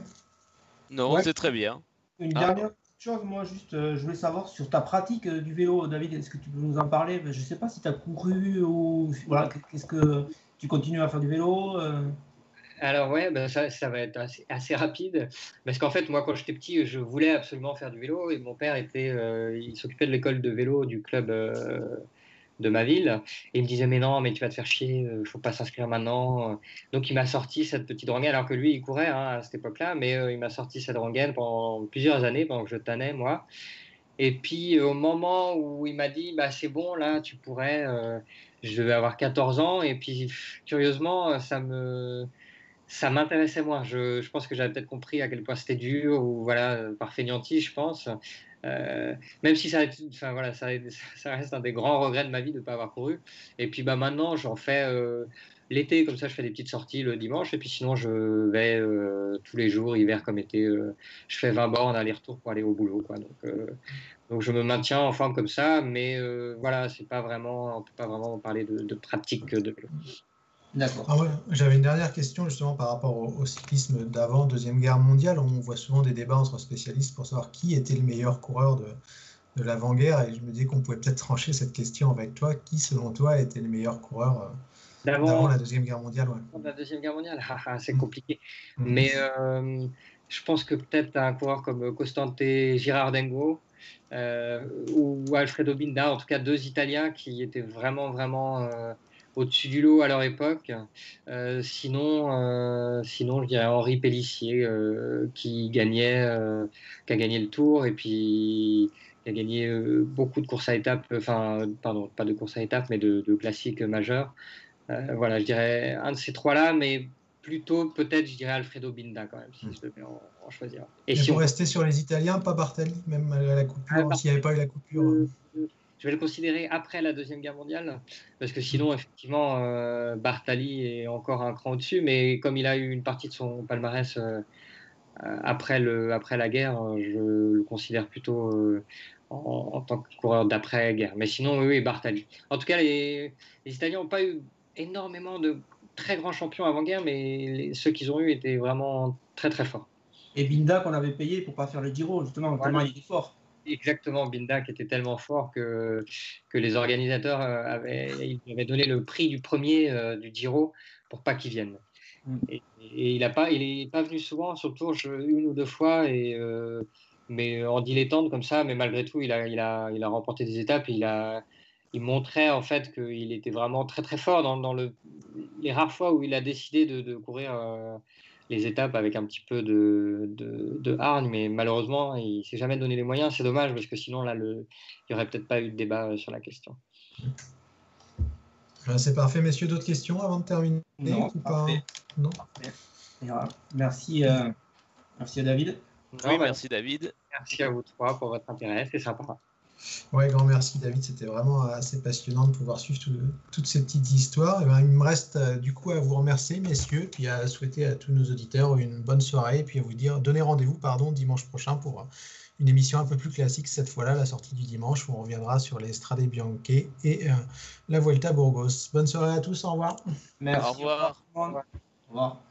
Non, ouais. C'est très bien. Une dernière chose, moi, juste, je voulais savoir sur ta pratique du vélo, David, est-ce que tu peux nous en parler? Je ne sais pas si tu as couru ou... Voilà, qu'est-ce que tu continues à faire du vélo Alors, ouais, ça va être assez rapide. Parce qu'en fait, moi, quand j'étais petit, je voulais absolument faire du vélo. Et mon père, il s'occupait de l'école de vélo du club... de ma ville, et il me disait mais non, mais tu vas te faire chier, il faut pas s'inscrire maintenant. Donc il m'a sorti cette petite rengaine, alors que lui il courait à cette époque-là, mais il m'a sorti cette rengaine pendant plusieurs années, pendant que je tannais moi. Et puis au moment où il m'a dit bah c'est bon là, tu pourrais, je devais avoir 14 ans, et puis curieusement ça m'intéressait moins. Je pense que j'avais peut-être compris à quel point c'était dur, ou voilà, par fainéantie je pense. Même si ça reste un des grands regrets de ma vie de ne pas avoir couru. Et puis maintenant j'en fais l'été, comme ça je fais des petites sorties le dimanche, et puis sinon je vais tous les jours, hiver comme été, je fais 20 bornes aller-retour pour aller au boulot, quoi. Donc je me maintiens en forme comme ça, mais voilà, c'est pas vraiment, on peut pas vraiment parler de pratique de vélo. D'accord. Ah ouais, j'avais une dernière question justement par rapport au cyclisme d'avant Deuxième Guerre mondiale. On voit souvent des débats entre spécialistes pour savoir qui était le meilleur coureur de l'avant-guerre, et je me disais qu'on pouvait peut-être trancher cette question avec toi. Qui, selon toi, était le meilleur coureur d'avant la Deuxième Guerre mondiale? Ouais. La Deuxième Guerre mondiale, c'est compliqué. Mais je pense que peut-être un coureur comme Costante Girardengo ou Alfredo Binda, en tout cas 2 Italiens qui étaient vraiment au-dessus du lot à leur époque. Sinon, je dirais Henri Pélissier qui a gagné le Tour, et puis qui a gagné beaucoup de courses à étapes, pardon, pas de courses à étapes, mais de classiques majeurs. Voilà, je dirais un de ces 3-là, mais plutôt peut-être, je dirais Alfredo Binda quand même, si je devais en choisir. Et si on restait sur les Italiens, pas Bartali, même à la coupure, s'il n'y avait pas eu la coupure. Je vais le considérer après la Deuxième Guerre mondiale, parce que sinon, effectivement, Bartali est encore un cran au-dessus, mais comme il a eu une partie de son palmarès après la guerre, je le considère plutôt en tant que coureur d'après-guerre. Mais sinon, oui, Bartali. En tout cas, les Italiens n'ont pas eu énormément de très grands champions avant-guerre, mais ceux qu'ils ont eu étaient vraiment très, très forts. Et Binda, qu'on avait payé pour ne pas faire le Giro, justement, vraiment, il était fort. Exactement, Binda qui était tellement fort que les organisateurs avaient donné le prix du premier du Giro pour pas qu'il vienne. Et il n'est pas venu souvent, surtout une ou 2 fois, mais en dilettante comme ça, mais malgré tout, il a remporté des étapes, il montrait en fait qu'il était vraiment très très fort dans les rares fois où il a décidé de courir les étapes avec un petit peu de hargne, mais malheureusement il ne s'est jamais donné les moyens. C'est dommage, parce que sinon là il n'y aurait peut-être pas eu de débat sur la question. C'est parfait, messieurs. D'autres questions avant de terminer? Non, ou pas? Non, merci, merci à David. Oui, merci David. Merci à vous 3 pour votre intérêt, c'est sympa. Ouais, grand merci David, c'était vraiment assez passionnant de pouvoir suivre toutes ces petites histoires. Et bien, il me reste du coup à vous remercier messieurs, puis à souhaiter à tous nos auditeurs une bonne soirée, et puis à vous dire, donner rendez-vous dimanche prochain pour une émission un peu plus classique cette fois-là, la sortie du dimanche, où on reviendra sur les Strade Bianche et la Vuelta Burgos. Bonne soirée à tous, au revoir. Merci. Au revoir. Au revoir. Au revoir.